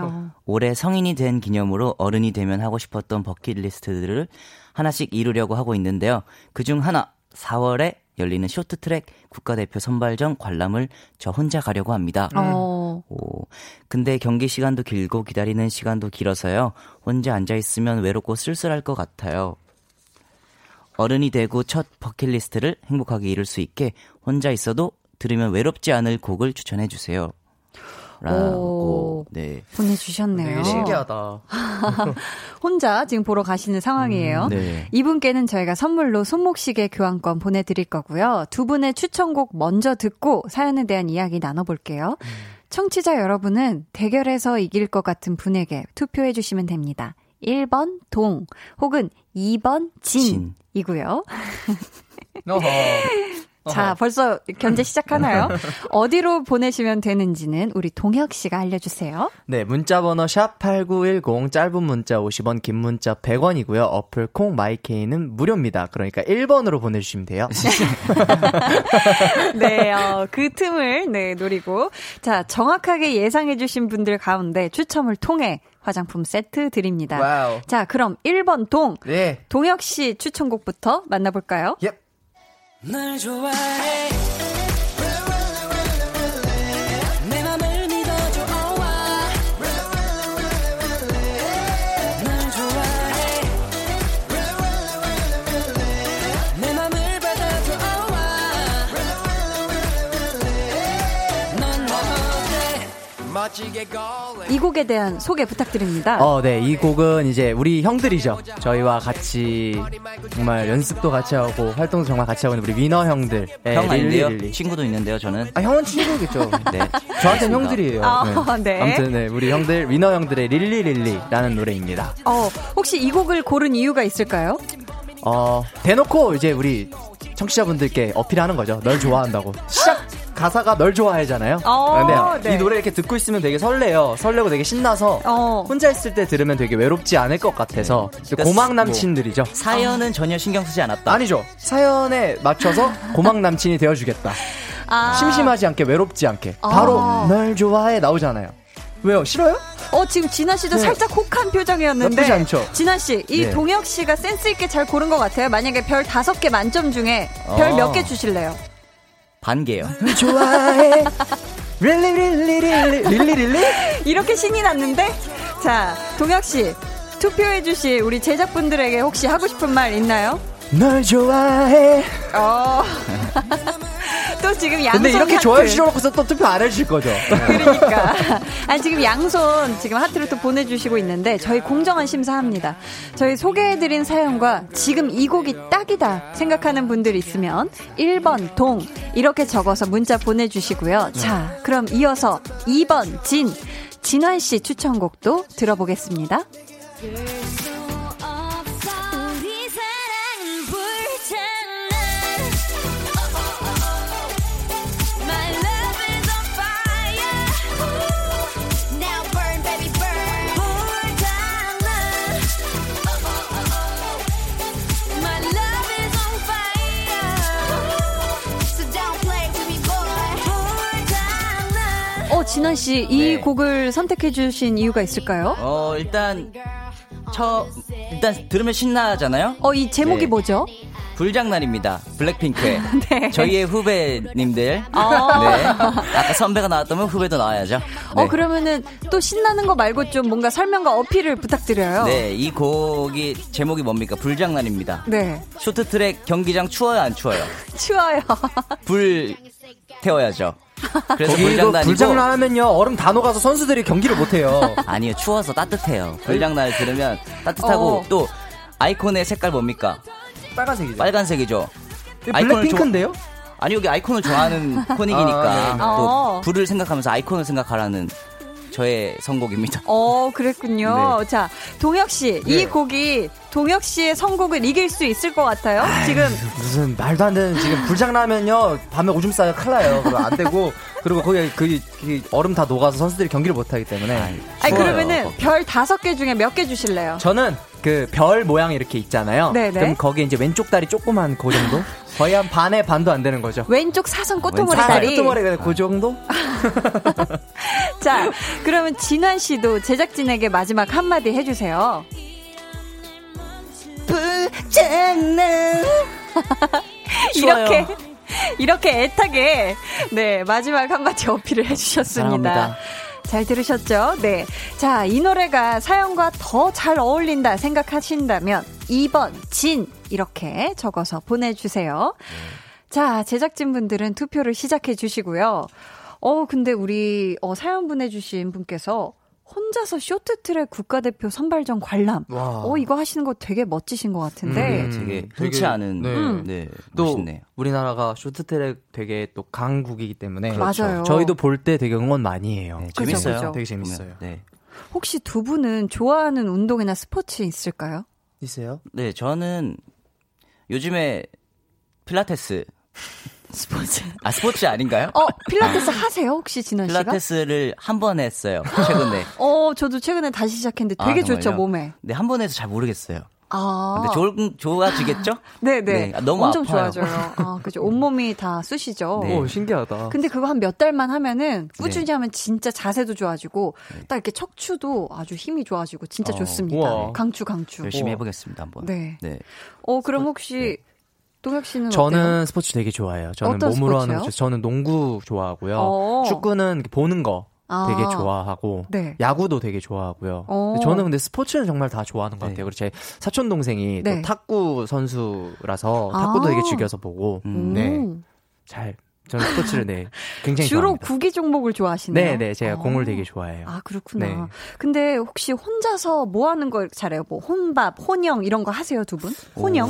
올해 성인이 된 기념으로 어른이 되면 하고 싶었던 버킷리스트들을 하나씩 이루려고 하고 있는데요. 그중 하나 4월에 열리는 쇼트트랙 국가대표 선발전 관람을 저 혼자 가려고 합니다. 근데 경기 시간도 길고 기다리는 시간도 길어서요. 혼자 앉아있으면 외롭고 쓸쓸할 것 같아요. 어른이 되고 첫 버킷리스트를 행복하게 이룰 수 있게 혼자 있어도 들으면 외롭지 않을 곡을 추천해 주세요. 라고 네. 보내주셨네요. 되게 신기하다. 혼자 지금 보러 가시는 상황이에요. 네. 이분께는 저희가 선물로 손목시계 교환권 보내드릴 거고요. 두 분의 추천곡 먼저 듣고 사연에 대한 이야기 나눠볼게요. 청취자 여러분은 대결해서 이길 것 같은 분에게 투표해 주시면 됩니다. 1번 동 혹은 2번 진이고요. 자, 벌써 견제 시작하나요? 어디로 보내시면 되는지는 우리 동혁 씨가 알려주세요. 네, 문자번호 샵8910 짧은 문자 50원, 긴 문자 100원이고요. 어플 콩 마이케이는 무료입니다. 그러니까 1번으로 보내주시면 돼요. 네, 그 틈을 네 노리고 자 정확하게 예상해주신 분들 가운데 추첨을 통해 화장품 세트 드립니다. 와우. 자, 그럼 1번 동 네. 동혁 씨 추천곡부터 만나볼까요? Yep. 널 좋아해 내 맘을 믿어줘 어와 널 좋아해 내 맘을 받아줘 어와 넌 어때 멋지게 이 곡에 대한 소개 부탁드립니다. 네, 이 곡은 이제 우리 형들이죠. 저희와 같이 정말 연습도 같이 하고 활동도 정말 같이 하고 있는 우리 위너 형들. 네, 형 아닌데요? 친구도 있는데요, 저는. 아, 형은 친구겠죠. 네, 저한테는 형들이에요. 네. 아무튼 네, 우리 형들 위너 형들의 릴리릴리라는 노래입니다. 혹시 이 곡을 고른 이유가 있을까요? 대놓고 이제 우리 청취자분들께 어필하는 거죠. 널 좋아한다고. 시작! 가사가 널 좋아해잖아요. 근데 네. 이 노래 이렇게 듣고 있으면 되게 설레요. 설레고 되게 신나서 혼자 있을 때 들으면 되게 외롭지 않을 것 같아서 네. 그러니까 고막 남친들이죠. 뭐. 사연은 전혀 신경 쓰지 않았다. 아니죠. 사연에 맞춰서 고막 남친이 되어주겠다. 심심하지 않게 외롭지 않게 바로 널 좋아해 나오잖아요. 왜요? 싫어요? 지금 진아 씨도 네. 살짝 혹한 표정이었는데 나쁘지 않죠? 진아 씨, 이 네. 동혁 씨가 센스 있게 잘 고른 것 같아요. 만약에 별 5개 만점 중에 별 몇 개 주실래요? 반 개요. 좋아해. 릴리. 이렇게 신이 났는데? 자, 동혁 씨, 투표해 주실 우리 제작분들에게 혹시 하고 싶은 말 있나요? 널 좋아해. 또 지금 양손 근데 이렇게 하트. 좋아요 시켜놓고서 또 투표 안 해주실 거죠? 그러니까 아니 지금 양손 지금 하트를 또 보내주시고 있는데 저희 공정한 심사합니다. 저희 소개해드린 사연과 지금 이 곡이 딱이다 생각하는 분들 있으면 1번 동 이렇게 적어서 문자 보내주시고요. 자, 그럼 이어서 2번 진환 씨 추천곡도 들어보겠습니다. 진환 씨, 이 네. 곡을 선택해 주신 이유가 있을까요? 일단 들으면 신나잖아요. 이 제목이 네. 뭐죠? 불장난입니다. 블랙핑크의 네. 저희의 후배님들. 네. 아까 선배가 나왔다면 후배도 나와야죠. 네. 그러면은 또 신나는 거 말고 좀 뭔가 설명과 어필을 부탁드려요. 네, 이 곡이 제목이 뭡니까? 불장난입니다. 네. 쇼트트랙 경기장 추워요, 안 추워요? 추워요. 불 태워야죠. 그래서 불장난하면요 얼음 다 녹아서 선수들이 경기를 못해요. 아니요, 추워서 따뜻해요. 불장난을 들으면 따뜻하고 또 아이콘의 색깔 뭡니까? 빨간색이죠. 빨간색이죠. 블랙핑크인데요? 아니 여기 아이콘을 좋아하는 코닉이니까 또 불을 생각하면서 아이콘을 생각하라는 저의 선곡입니다. 그랬군요. 네. 자, 동혁 씨, 네. 이 곡이 동혁 씨의 선곡을 이길 수 있을 것 같아요. 지금 무슨 말도 안 되는 지금 불장난하면요 밤에 오줌 싸요 큰일 나요. 그럼 안 되고 그리고 거기 그 얼음 다 녹아서 선수들이 경기를 못 하기 때문에. 아니 그러면은 별 5개 중에 몇 개 주실래요? 저는 그 별 모양 이렇게 있잖아요. 네네. 그럼 거기에 이제 왼쪽 다리 조그만 그 정도? 거의 한 반의 반도 안 되는 거죠. 왼쪽 사선 꼬투머리 다리. 꼬투머리 그 정도? 자, 그러면 진환 씨도 제작진에게 마지막 한마디 해주세요. 불장난. 이렇게 애타게 네 마지막 한마디 어필을 해주셨습니다. 감사합니다. 잘 들으셨죠? 네. 자, 이 노래가 사연과 더 잘 어울린다 생각하신다면 2번 진 이렇게 적어서 보내주세요. 자, 제작진분들은 투표를 시작해 주시고요. 근데 우리 사연 보내주신 분께서 혼자서 쇼트트랙 국가대표 선발전 관람. 와. 이거 하시는 거 되게 멋지신 것 같은데. 되게 흔치 않은. 네. 네, 멋있네요. 또 우리나라가 쇼트트랙 되게 또 강국이기 때문에. 그렇죠. 맞아요. 저희도 볼 때 되게 응원 많이 해요. 네, 재밌어요. 그렇죠. 되게 재밌어요. 네. 혹시 두 분은 좋아하는 운동이나 스포츠 있을까요? 있어요? 네, 저는 요즘에 필라테스. 스포츠. 아, 스포츠 아닌가요? 필라테스 하세요? 혹시 진환 씨가? 필라테스를 한 번 했어요. 최근에. 저도 최근에 다시 시작했는데 되게 좋죠, 몸에. 네, 한 번 해서 잘 모르겠어요. 아. 근데 좋아지겠죠? 네네. 네, 너무 엄청 아파요. 엄청 좋아져요. 아, 그죠. 온몸이 다 쑤시죠. 네. 신기하다. 근데 그거 한 몇 달만 하면은 꾸준히 네. 하면 진짜 자세도 좋아지고 네. 딱 이렇게 척추도 아주 힘이 좋아지고 진짜 좋습니다. 우와. 강추. 열심히 해보겠습니다, 한번. 네. 네. 그럼 혹시. 네. 동혁 씨는 저는 어때요? 스포츠 되게 좋아해요. 저는 어떤 몸으로 스포츠요? 하는 저는 농구 좋아하고요. 축구는 보는 거 되게 좋아하고 네. 야구도 되게 좋아하고요. 저는 근데 스포츠는 정말 다 좋아하는 것 같아요. 그리고 제 사촌 동생이 네. 탁구 선수라서 탁구도 되게 즐겨서 보고 네. 잘 저는 스포츠를 네 굉장히 주로 좋아합니다. 구기 종목을 좋아하시네요. 네네 제가 공을 되게 좋아해요. 아 그렇구나. 네. 근데 혹시 혼자서 뭐 하는 걸 잘해요? 뭐 혼밥, 혼영 이런 거 하세요 두 분? 혼영?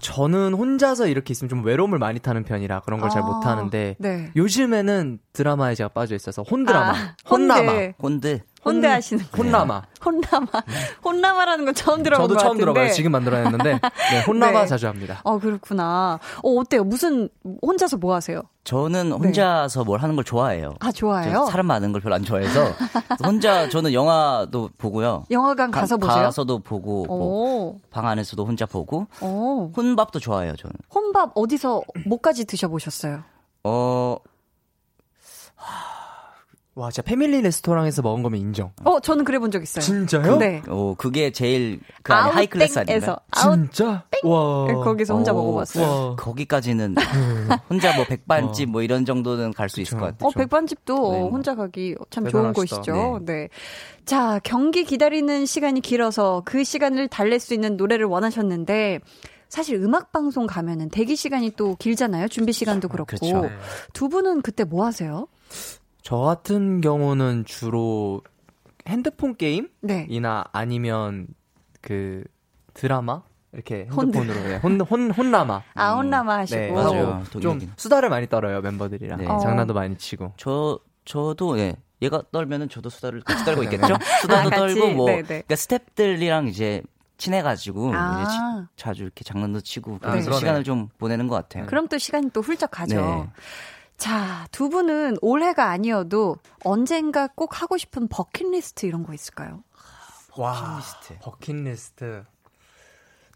저는 혼자서 이렇게 있으면 좀 외로움을 많이 타는 편이라 그런 걸 잘 못 하는데 네. 요즘에는 드라마에 제가 빠져 있어서 혼드라마, 혼대 하시는 거예요. 혼라마라는 건 처음 들어본 것 같은데. 저도 처음 들어봐요. 지금 만들어냈는데 네, 혼라마 네. 자주 합니다. 그렇구나. 어때요? 무슨 혼자서 뭐 하세요? 저는 혼자서 네. 뭘 하는 걸 좋아해요. 아 좋아해요? 사람 많은 걸 별로 안 좋아해서 혼자 저는 영화도 보고요. 영화관 가서 보세요? 가서도 보고 뭐 방 안에서도 혼자 보고 혼밥도 좋아해요. 저는. 혼밥 어디서 뭐까지 드셔보셨어요? 와, 진짜 패밀리 레스토랑에서 먹은 거면 인정. 저는 그래 본 적 있어요. 진짜요? 네. 그게 제일 그 하이 클래스 아닌가? 진짜? 와. 거기서 혼자 먹어봤어요. 와. 거기까지는 혼자 뭐 백반집 뭐 이런 정도는 갈 수 있을 것 같아요. 백반집도 네. 혼자 가기 참 대단하시다. 좋은 곳이죠. 네. 네. 자, 경기 기다리는 시간이 길어서 그 시간을 달랠 수 있는 노래를 원하셨는데 사실 음악방송 가면은 대기 시간이 또 길잖아요. 준비 시간도 그렇고. 그렇죠. 두 분은 그때 뭐 하세요? 저 같은 경우는 주로 핸드폰 게임이나 네. 아니면 그 드라마 이렇게 핸드폰으로 혼라마. 혼라마 하시고 네, 맞아요. 좀 수다를 많이 떨어요 멤버들이랑 네. 장난도 많이 치고. 저도 예. 얘가 떨면은 저도 수다를 같이 떨고 있겠죠. 수다도 떨고 뭐 그러니까 스태프들이랑 이제 친해가지고 이제 자주 이렇게 장난도 치고 그래서 시간을 좀 보내는 것 같아요. 그럼 또 시간이 또 훌쩍 가죠. 네. 자, 두 분은 올해가 아니어도 언젠가 꼭 하고 싶은 버킷리스트 이런 거 있을까요? 버킷리스트. 버킷리스트.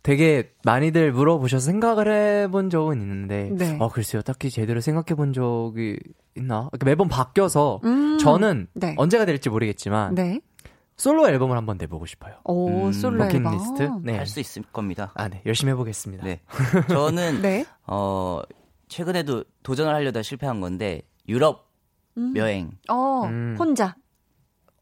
되게 많이들 물어보셔서 생각을 해본 적은 있는데 네. 글쎄요. 딱히 제대로 생각해본 적이 있나? 매번 바뀌어서 저는 네. 언제가 될지 모르겠지만 네. 솔로 앨범을 한번 내보고 싶어요. 솔로 버킷리스트? 앨범? 네. 할 수 있을 겁니다. 아, 네. 열심히 해보겠습니다. 네. 저는 네. 최근에도 도전을 하려다 실패한 건데 유럽 여행. 혼자.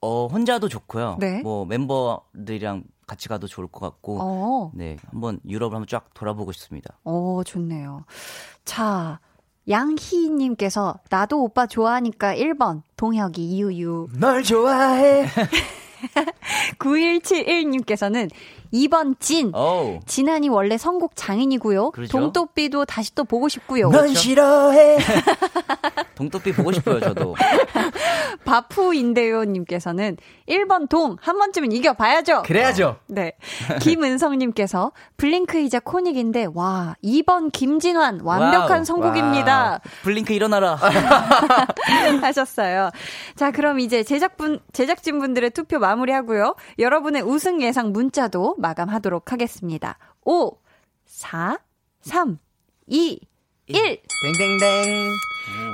혼자도 좋고요. 네. 뭐 멤버들이랑 같이 가도 좋을 것 같고. 네. 한번 유럽을 한번 쫙 돌아보고 싶습니다. 좋네요. 자, 양희희 님께서 나도 오빠 좋아하니까 1번 동혁이 유유. 널 좋아해. 9171님께서는 2번 진. 진환이 원래 선곡 장인이고요. 그렇죠? 동또삐도 다시 또 보고 싶고요. 넌 그렇죠? 싫어해. 동또삐 보고 싶어요, 저도. 바푸인데요 님께서는 1번 동. 한 번쯤은 이겨봐야죠. 그래야죠. 네. 김은성 님께서 블링크이자 코닉인데 와 2번 김진환 완벽한 와우, 선곡입니다. 와우. 블링크 일어나라. 하셨어요. 자 그럼 이제 제작진분들의 투표 마무리하고요. 여러분의 우승 예상 문자도 마감하도록 하겠습니다. 5, 4, 3, 2, 1. 땡땡땡.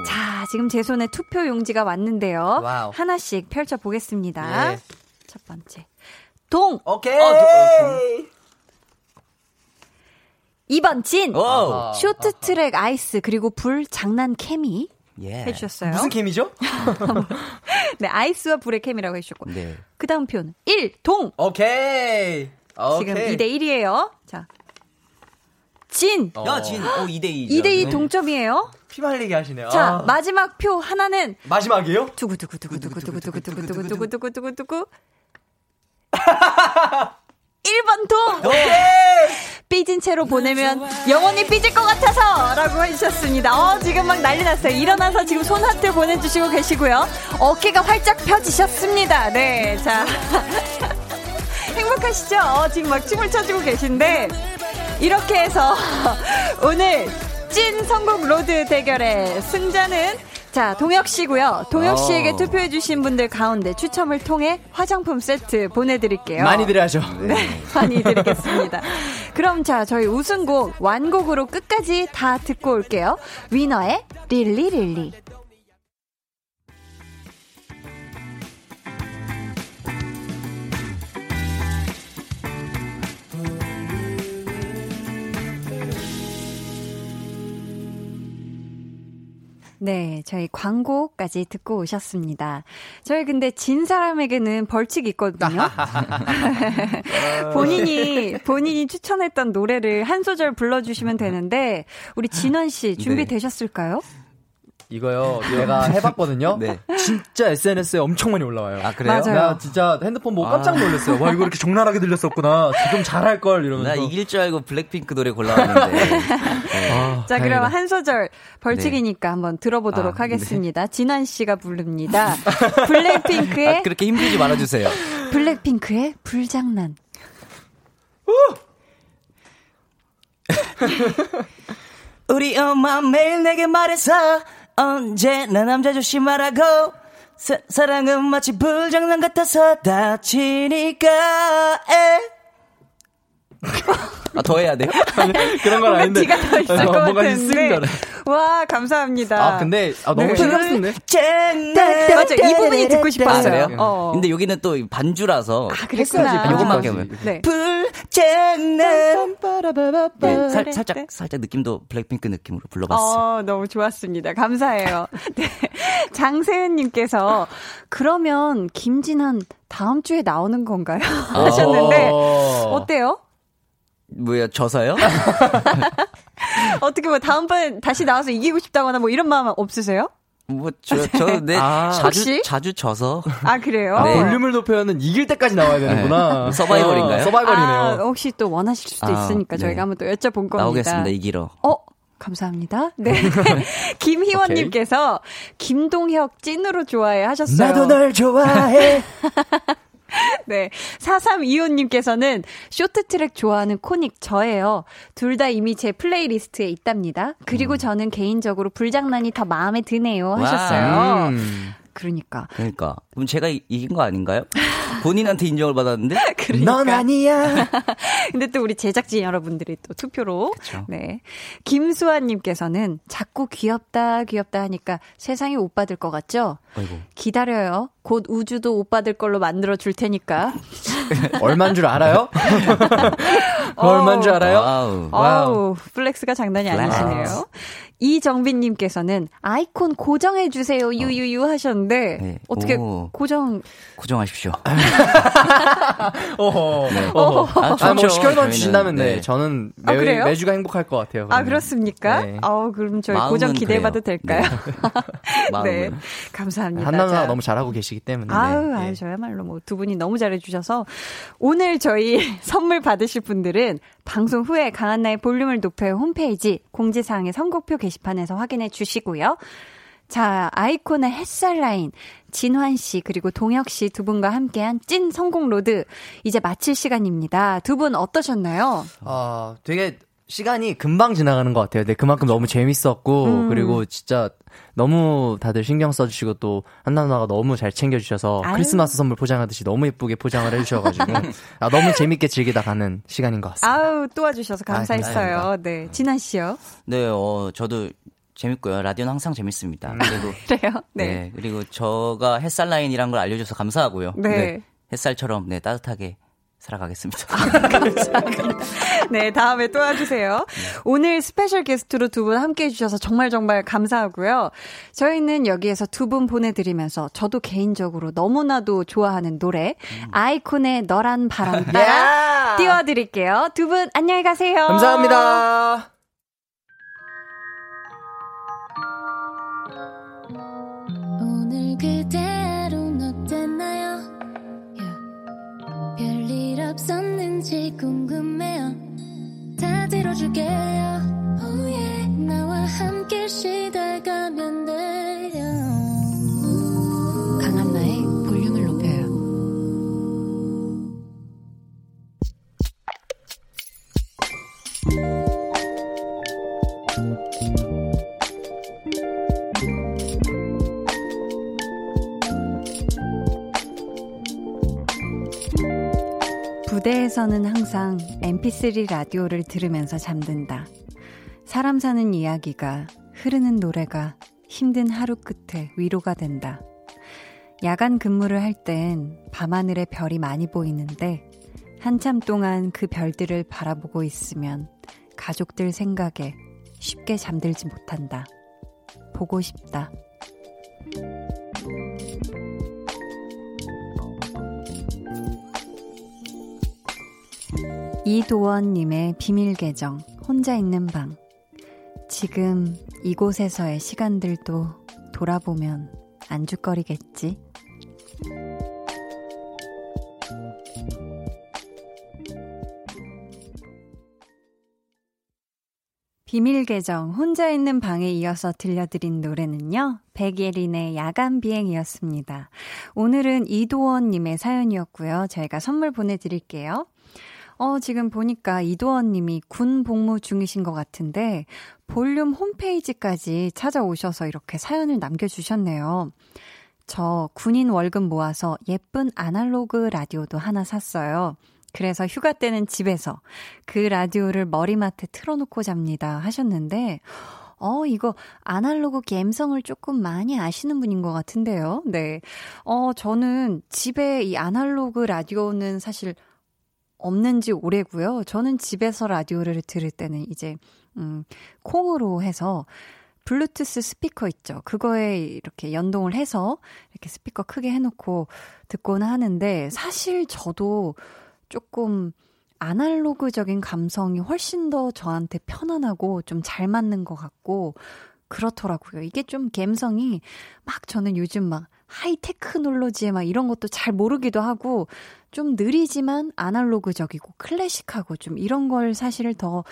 자, 지금 제 손에 투표 용지가 왔는데요. 와우. 하나씩 펼쳐보겠습니다. 예. 첫 번째. 동. 오케이. 동. 2번 진. 오. 쇼트트랙 아이스 그리고 불 장난 케미. Yeah. 해주셨어요. 무슨 케미죠? 네, 아이스와 불의 케미라고 해주셨고. 네. 그 다음 표는 1, 동. 오케이. 지금 2대1이에요. 자. 진. 야, 진. 2대2. 2대2 동점이에요. 피 말리게 하시네요. 자, 아. 마지막 표 하나는. 마지막이에요? 두구두구두구두구두구두구두구두구두구두구두구. 1번 동! 삐진 채로 보내면 영원히 삐질 것 같아서! 라고 해주셨습니다. 지금 막 난리 났어요. 일어나서 지금 손 하트 보내주시고 계시고요. 어깨가 활짝 펴지셨습니다. 네, 자. 행복하시죠? 지금 막 춤을 춰주고 계신데. 이렇게 해서 오늘 찐 선곡 로드 대결의 승자는 자 동혁씨고요. 동혁씨에게 투표해주신 분들 가운데 추첨을 통해 화장품 세트 보내드릴게요. 많이들 하죠. 네, 많이 드리겠습니다. 그럼 자 저희 우승곡 완곡으로 끝까지 다 듣고 올게요. 위너의 릴리릴리. 네, 저희 광고까지 듣고 오셨습니다. 저희 근데 진 사람에게는 벌칙이 있거든요. 본인이 추천했던 노래를 한 소절 불러주시면 되는데 우리 진환 씨 준비되셨을까요? 이거요. 내가 해봤거든요. 네. 진짜 SNS에 엄청 많이 올라와요. 아 그래요? 맞아요. 나 진짜 핸드폰 보고 깜짝 놀랐어요. 와 이거 이렇게 적나라하게 들렸었구나. 지금 잘할 걸 이러면서. 나 이길 줄 알고 블랙핑크 노래 골라왔는데. 네. 아, 자 그럼 한 소절 벌칙이니까 네. 한번 들어보도록 하겠습니다. 네. 진환 씨가 부릅니다. 블랙핑크의 그렇게 힘들지 말아주세요. 블랙핑크의 불장난. 우리 엄마 매일 내게 말해서. 언제나 남자 조심하라고 사랑은 마치 불장난 같아서 다치니까 아, 더 해야 돼요? 아니, 그런 건 아닌데 뭔가 티가 더 있을 것 같은데 와 감사합니다. 아 근데 아, 너무 신났었네. 네. 맞아 이 부분이 듣고 싶었어요. 아, 근데 여기는 또 반주라서 아 그랬구나. 요것만 하면 네. 불장난 네, 살짝 느낌도 블랙핑크 느낌으로 불러봤어요. 너무 좋았습니다. 감사해요. 네. 장세은님께서 그러면 김진환 다음 주에 나오는 건가요? 하셨는데 어때요? 뭐야 져서요? 어떻게 뭐 다음번에 다시 나와서 이기고 싶다거나 뭐 이런 마음 없으세요? 뭐 저네 자주 져서 아 그래요? 네. 볼륨을 높여는 이길 때까지 나와야 되는구나. 네. 서바이벌인가요? 서바이벌이네요. 아, 혹시 또 원하실 수도 있으니까 저희가 한번 또 여쭤본 겁니다. 나오겠습니다 이기러. 감사합니다. 네. 김희원님께서 김동혁 찐으로 좋아해 하셨어요. 나도 널 좋아해. 네. 4325님께서는 쇼트트랙 좋아하는 코닉 저예요. 둘 다 이미 제 플레이리스트에 있답니다. 그리고 저는 개인적으로 불장난이 더 마음에 드네요. 하셨어요. 그러니까. 그럼 제가 이긴 거 아닌가요? 본인한테 인정을 받았는데? 그러니까. 넌 아니야. 근데 또 우리 제작진 여러분들이 또 투표로. 그쵸. 네. 김수환님께서는 자꾸 귀엽다 하니까 세상이 못 받을 것 같죠? 아이고. 기다려요. 곧 우주도 못 받을 걸로 만들어 줄 테니까. 얼마인 줄 알아요? 얼마인 줄 알아요? 와우. 플렉스가 장난이 아니시네요. 이정빈님께서는 아이콘 고정해주세요. 유유유 하셨는데. 네. 어떻게 고정하십시오. 뭐 시켜만 주신다면 네. 저는 매주가 행복할 것 같아요. 그러면. 아 그렇습니까? 네. 그럼 저희 고정 기대해봐도 될까요? 네. 네. 감사합니다. 한나가 너무 잘하고 계시기 때문에. 아유, 저야말로 뭐 두 분이 너무 잘해주셔서 오늘 저희 선물 받으실 분들은 방송 후에 강한나의 볼륨을 높여요 홈페이지 공지사항의 선곡표 게시판에서 확인해 주시고요. 자, 아이콘의 햇살 라인, 진환 씨, 그리고 동혁 씨 두 분과 함께한 찐 성공 로드. 이제 마칠 시간입니다. 두 분 어떠셨나요? 되게 시간이 금방 지나가는 것 같아요. 네, 그만큼 너무 재밌었고, 그리고 진짜 너무 다들 신경 써주시고, 또 한나 누나가 너무 잘 챙겨주셔서 크리스마스 선물 포장하듯이 너무 예쁘게 포장을 해주셔가지고, 너무 재밌게 즐기다 가는 시간인 것 같습니다. 또 와주셔서 감사했어요. 네, 진환 씨요. 네, 저도 재밌고요. 라디오는 항상 재밌습니다. 그리고 그래요? 네. 네. 그리고 저가 햇살 라인이란 걸 알려줘서 감사하고요. 네. 네. 햇살처럼 네 따뜻하게 살아가겠습니다. 감사합니다. 네, 다음에 또 와주세요. 오늘 스페셜 게스트로 두 분 함께해 주셔서 정말 감사하고요. 저희는 여기에서 두 분 보내드리면서 저도 개인적으로 너무나도 좋아하는 노래 아이콘의 너란 바람 따라 띄워드릴게요. 두 분 안녕히 가세요. 감사합니다. 없었는지 궁금해요. 다 들어줄게요. Oh yeah. 나와 함께 시달가면 돼요. 강한나의 볼륨을 높여요. 무대에서는 항상 mp3 라디오를 들으면서 잠든다. 사람 사는 이야기가, 흐르는 노래가 힘든 하루 끝에 위로가 된다. 야간 근무를 할 땐 밤하늘에 별이 많이 보이는데 한참 동안 그 별들을 바라보고 있으면 가족들 생각에 쉽게 잠들지 못한다. 보고 싶다. 이도원님의 비밀계정 혼자 있는 방. 지금 이곳에서의 시간들도 돌아보면 안주거리겠지. 비밀계정 혼자 있는 방에 이어서 들려드린 노래는요, 백예린의 야간비행이었습니다. 오늘은 이도원님의 사연이었고요, 저희가 선물 보내드릴게요. 지금 보니까 이도원님이 군 복무 중이신 것 같은데 볼륨 홈페이지까지 찾아오셔서 이렇게 사연을 남겨주셨네요. 저 군인 월급 모아서 예쁜 아날로그 라디오도 하나 샀어요. 그래서 휴가 때는 집에서 그 라디오를 머리맡에 틀어놓고 잡니다 하셨는데 이거 아날로그 감성을 조금 많이 아시는 분인 것 같은데요. 네, 저는 집에 이 아날로그 라디오는 사실 없는 지 오래고요. 저는 집에서 라디오를 들을 때는 이제 콩으로 해서 블루투스 스피커 있죠. 그거에 이렇게 연동을 해서 이렇게 스피커 크게 해놓고 듣곤 하는데, 사실 저도 조금 아날로그적인 감성이 훨씬 더 저한테 편안하고 좀 잘 맞는 것 같고 그렇더라고요. 이게 좀 감성이 막, 저는 요즘 막 하이테크놀로지에 막 이런 것도 잘 모르기도 하고 좀 느리지만 아날로그적이고 클래식하고 좀 이런 걸 사실 더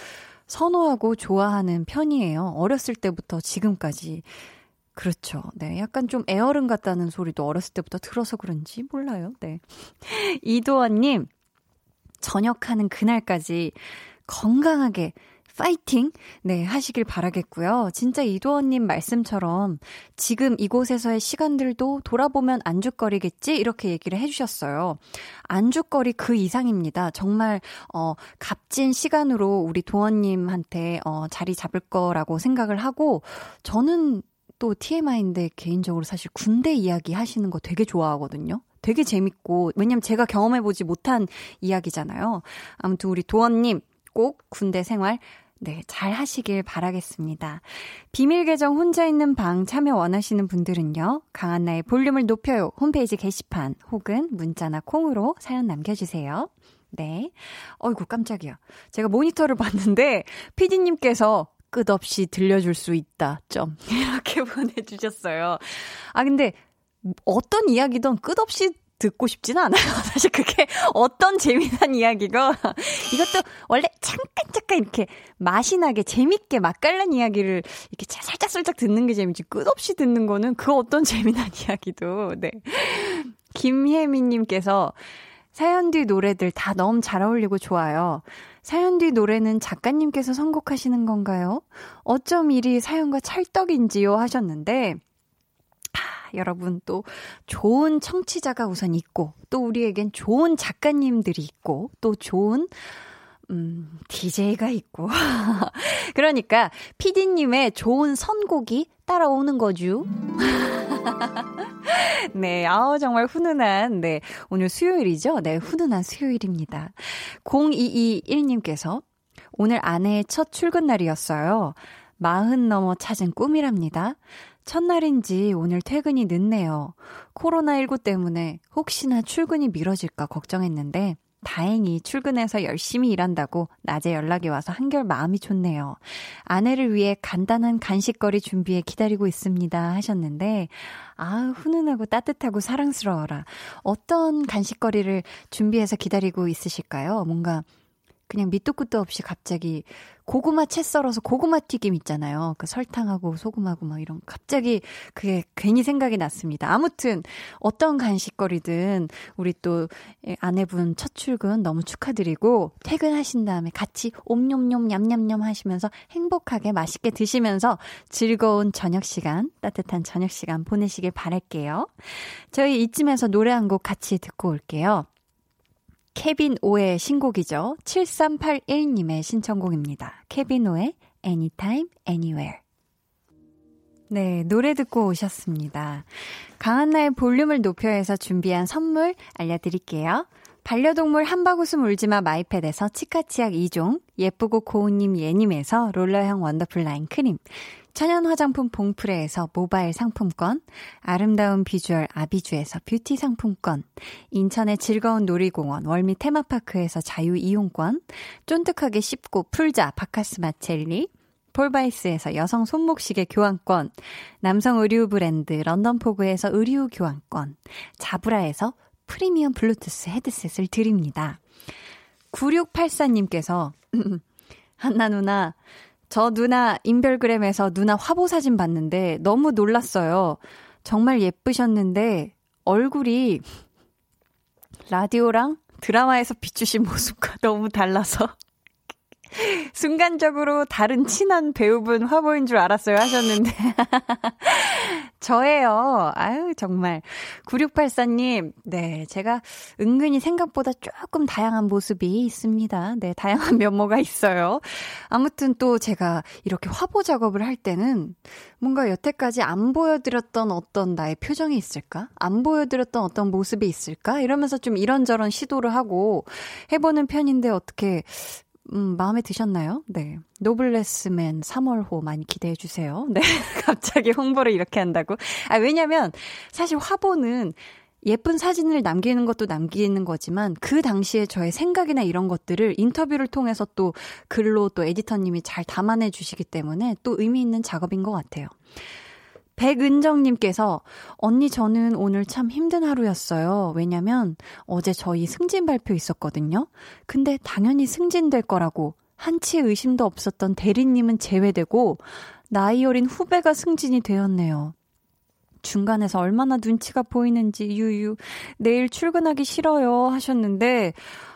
선호하고 좋아하는 편이에요. 어렸을 때부터 지금까지. 그렇죠. 네, 약간 좀 애어른 같다는 소리도 어렸을 때부터 들어서 그런지 몰라요. 네, 이도원님, 전역하는 그날까지 건강하게 파이팅! 네, 하시길 바라겠고요. 진짜 이도원님 말씀처럼 지금 이곳에서의 시간들도 돌아보면 안주거리겠지? 이렇게 얘기를 해주셨어요. 안주거리 그 이상입니다. 정말 값진 시간으로 우리 도원님한테 자리 잡을 거라고 생각을 하고, 저는 또 TMI인데 개인적으로 사실 군대 이야기 하시는 거 되게 좋아하거든요. 되게 재밌고, 왜냐면 제가 경험해보지 못한 이야기잖아요. 아무튼 우리 도원님 꼭 군대 생활 네, 잘 하시길 바라겠습니다. 비밀 계정 혼자 있는 방 참여 원하시는 분들은요, 강한나의 볼륨을 높여요 홈페이지 게시판 혹은 문자나 콩으로 사연 남겨주세요. 네, 어이구 깜짝이야. 제가 모니터를 봤는데 피디님께서 끝없이 들려줄 수 있다 점 이렇게 보내주셨어요. 아, 근데 어떤 이야기든 끝없이 듣고 싶지는 않아요. 사실 그게 어떤 재미난 이야기가, 이것도 원래 잠깐 이렇게 맛이 나게 재밌게 맛깔난 이야기를 이렇게 살짝살짝 듣는 게 재미지, 끝없이 듣는 거는 그 어떤 재미난 이야기도. 네, 김혜미님께서 사연 뒤 노래들 다 너무 잘 어울리고 좋아요. 사연 뒤 노래는 작가님께서 선곡하시는 건가요? 어쩜 이리 사연과 찰떡인지요 하셨는데, 여러분, 또 좋은 청취자가 우선 있고, 또 우리에겐 좋은 작가님들이 있고, 또 좋은 DJ가 있고 그러니까 PD님의 좋은 선곡이 따라오는 거죠. 네, 정말 훈훈한, 네, 오늘 수요일이죠. 네, 훈훈한 수요일입니다. 0221님께서 오늘 아내의 첫 출근 날이었어요. 40 넘어 찾은 꿈이랍니다. 첫날인지 오늘 퇴근이 늦네요. 코로나19 때문에 혹시나 출근이 미뤄질까 걱정했는데 다행히 출근해서 열심히 일한다고 낮에 연락이 와서 한결 마음이 좋네요. 아내를 위해 간단한 간식거리 준비해 기다리고 있습니다 하셨는데, 아, 훈훈하고 따뜻하고 사랑스러워라. 어떤 간식거리를 준비해서 기다리고 있으실까요? 뭔가 그냥 밑도 끝도 없이 갑자기 고구마 채 썰어서 고구마 튀김 있잖아요. 그 설탕하고 소금하고 막 이런, 갑자기 그게 괜히 생각이 났습니다. 아무튼 어떤 간식거리든 우리 또 아내분 첫 출근 너무 축하드리고, 퇴근하신 다음에 같이 옴뇸뇸 냠냠냠 하시면서 행복하게 맛있게 드시면서 즐거운 저녁 시간, 따뜻한 저녁 시간 보내시길 바랄게요. 저희 이쯤에서 노래 한 곡 같이 듣고 올게요. 케빈 오의 신곡이죠. 7381님의 신청곡입니다. 케빈 오의 Anytime, Anywhere. 네, 노래 듣고 오셨습니다. 강한나의 볼륨을 높여서 준비한 선물 알려드릴게요. 반려동물 함바구스 울지마 마이패드에서 치카치약 2종, 예쁘고 고운님 예님에서 롤러형 원더풀 라인 크림, 천연 화장품 봉프레에서 모바일 상품권, 아름다운 비주얼 아비주에서 뷰티 상품권, 인천의 즐거운 놀이공원 월미 테마파크에서 자유 이용권, 쫀득하게 씹고 풀자 바카스마 첼리, 폴바이스에서 여성 손목시계 교환권, 남성 의류 브랜드 런던포그에서 의류 교환권, 자브라에서 프리미엄 블루투스 헤드셋을 드립니다. 9684님께서 한나 누나, 저 누나 인별그램에서 누나 화보사진 봤는데 너무 놀랐어요. 정말 예쁘셨는데 얼굴이 라디오랑 드라마에서 비추신 모습과 너무 달라서 순간적으로 다른 친한 배우분 화보인 줄 알았어요 하셨는데 저예요. 아유, 정말. 9684님, 네, 제가 은근히 생각보다 조금 다양한 모습이 있습니다. 네, 다양한 면모가 있어요. 아무튼 또 제가 이렇게 화보 작업을 할 때는 뭔가 여태까지 안 보여드렸던 어떤 나의 표정이 있을까? 안 보여드렸던 어떤 모습이 있을까? 이러면서 좀 이런저런 시도를 하고 해보는 편인데, 어떻게 마음에 드셨나요? 네. 노블레스맨 3월호 많이 기대해 주세요. 네. 갑자기 홍보를 이렇게 한다고. 아, 왜냐면 사실 화보는 예쁜 사진을 남기는 것도 남기는 거지만, 그 당시에 저의 생각이나 이런 것들을 인터뷰를 통해서 또 글로 또 에디터님이 잘 담아내 주시기 때문에 또 의미 있는 작업인 것 같아요. 백은정님께서, 언니 저는 오늘 참 힘든 하루였어요. 왜냐면 어제 저희 승진 발표 있었거든요. 근데 당연히 승진될 거라고 한치의 의심도 없었던 대리님은 제외되고 나이 어린 후배가 승진이 되었네요. 중간에서 얼마나 눈치가 보이는지 유유, 내일 출근하기 싫어요 하셨는데,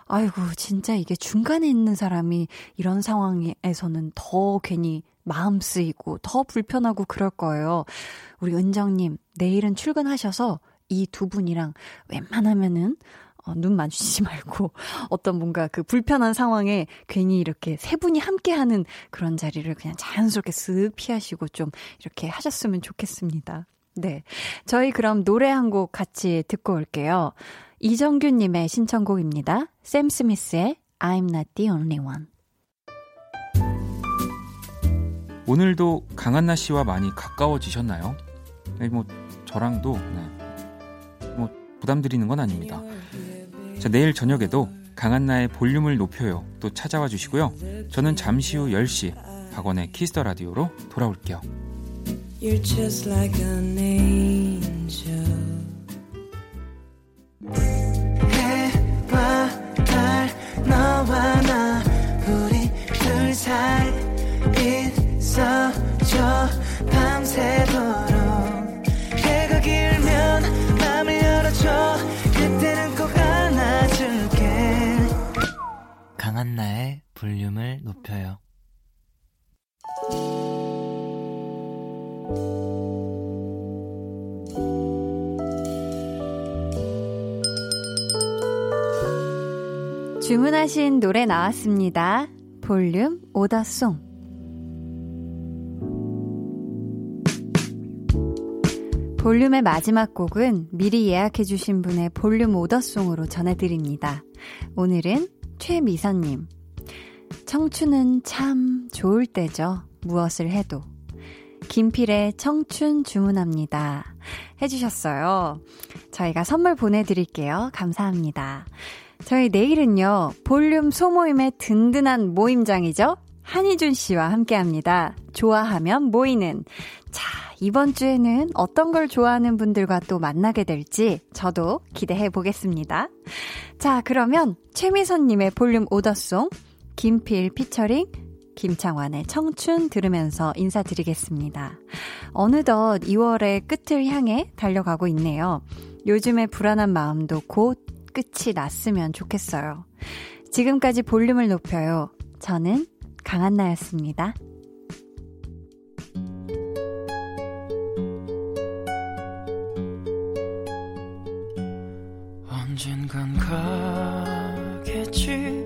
아이고, 진짜 이게 중간에 있는 사람이 이런 상황에서는 더 괜히 마음 쓰이고 더 불편하고 그럴 거예요. 우리 은정님, 내일은 출근하셔서 이 두 분이랑 웬만하면은 눈 마주치지 말고 어떤 뭔가 그 불편한 상황에 괜히 이렇게 세 분이 함께하는 그런 자리를 그냥 자연스럽게 쓱 피하시고 좀 이렇게 하셨으면 좋겠습니다. 네, 저희 그럼 노래 한 곡 같이 듣고 올게요. 이정규님의 신청곡입니다. 샘 스미스의 I'm Not The Only One. 오늘도 강한나 씨와 많이 가까워지셨나요? 뭐 저랑도 뭐 부담드리는 건 아닙니다. 자, 내일 저녁에도 강한나의 볼륨을 높여요 또 찾아와 주시고요. 저는 잠시 후 10시 박원의 키스더 라디오로 돌아올게요. You're just like an angel. 해와 달 너와 나 우리 둘 사이 있어줘 밤새도록. 해가 길면 맘을 열어줘 그때는 꼭 안아줄게. 강한나의 볼륨을 높여요. 주문하신 노래 나왔습니다. 볼륨 오더송. 볼륨의 마지막 곡은 미리 예약해주신 분의 볼륨 오더송으로 전해드립니다. 오늘은 최미선님. 청춘은 참 좋을 때죠. 무엇을 해도. 김필의 청춘 주문합니다 해주셨어요. 저희가 선물 보내드릴게요. 감사합니다. 저희 내일은요, 볼륨 소모임의 든든한 모임장이죠. 한희준 씨와 함께합니다. 좋아하면 모이는. 자, 이번 주에는 어떤 걸 좋아하는 분들과 또 만나게 될지 저도 기대해 보겠습니다. 자, 그러면 최미선님의 볼륨 오더송, 김필 피처링 김창완의 청춘 들으면서 인사드리겠습니다. 어느덧 2월의 끝을 향해 달려가고 있네요. 요즘의 불안한 마음도 곧 끝이 났으면 좋겠어요. 지금까지 볼륨을 높여요. 저는 강한나였습니다. 언젠간 가겠지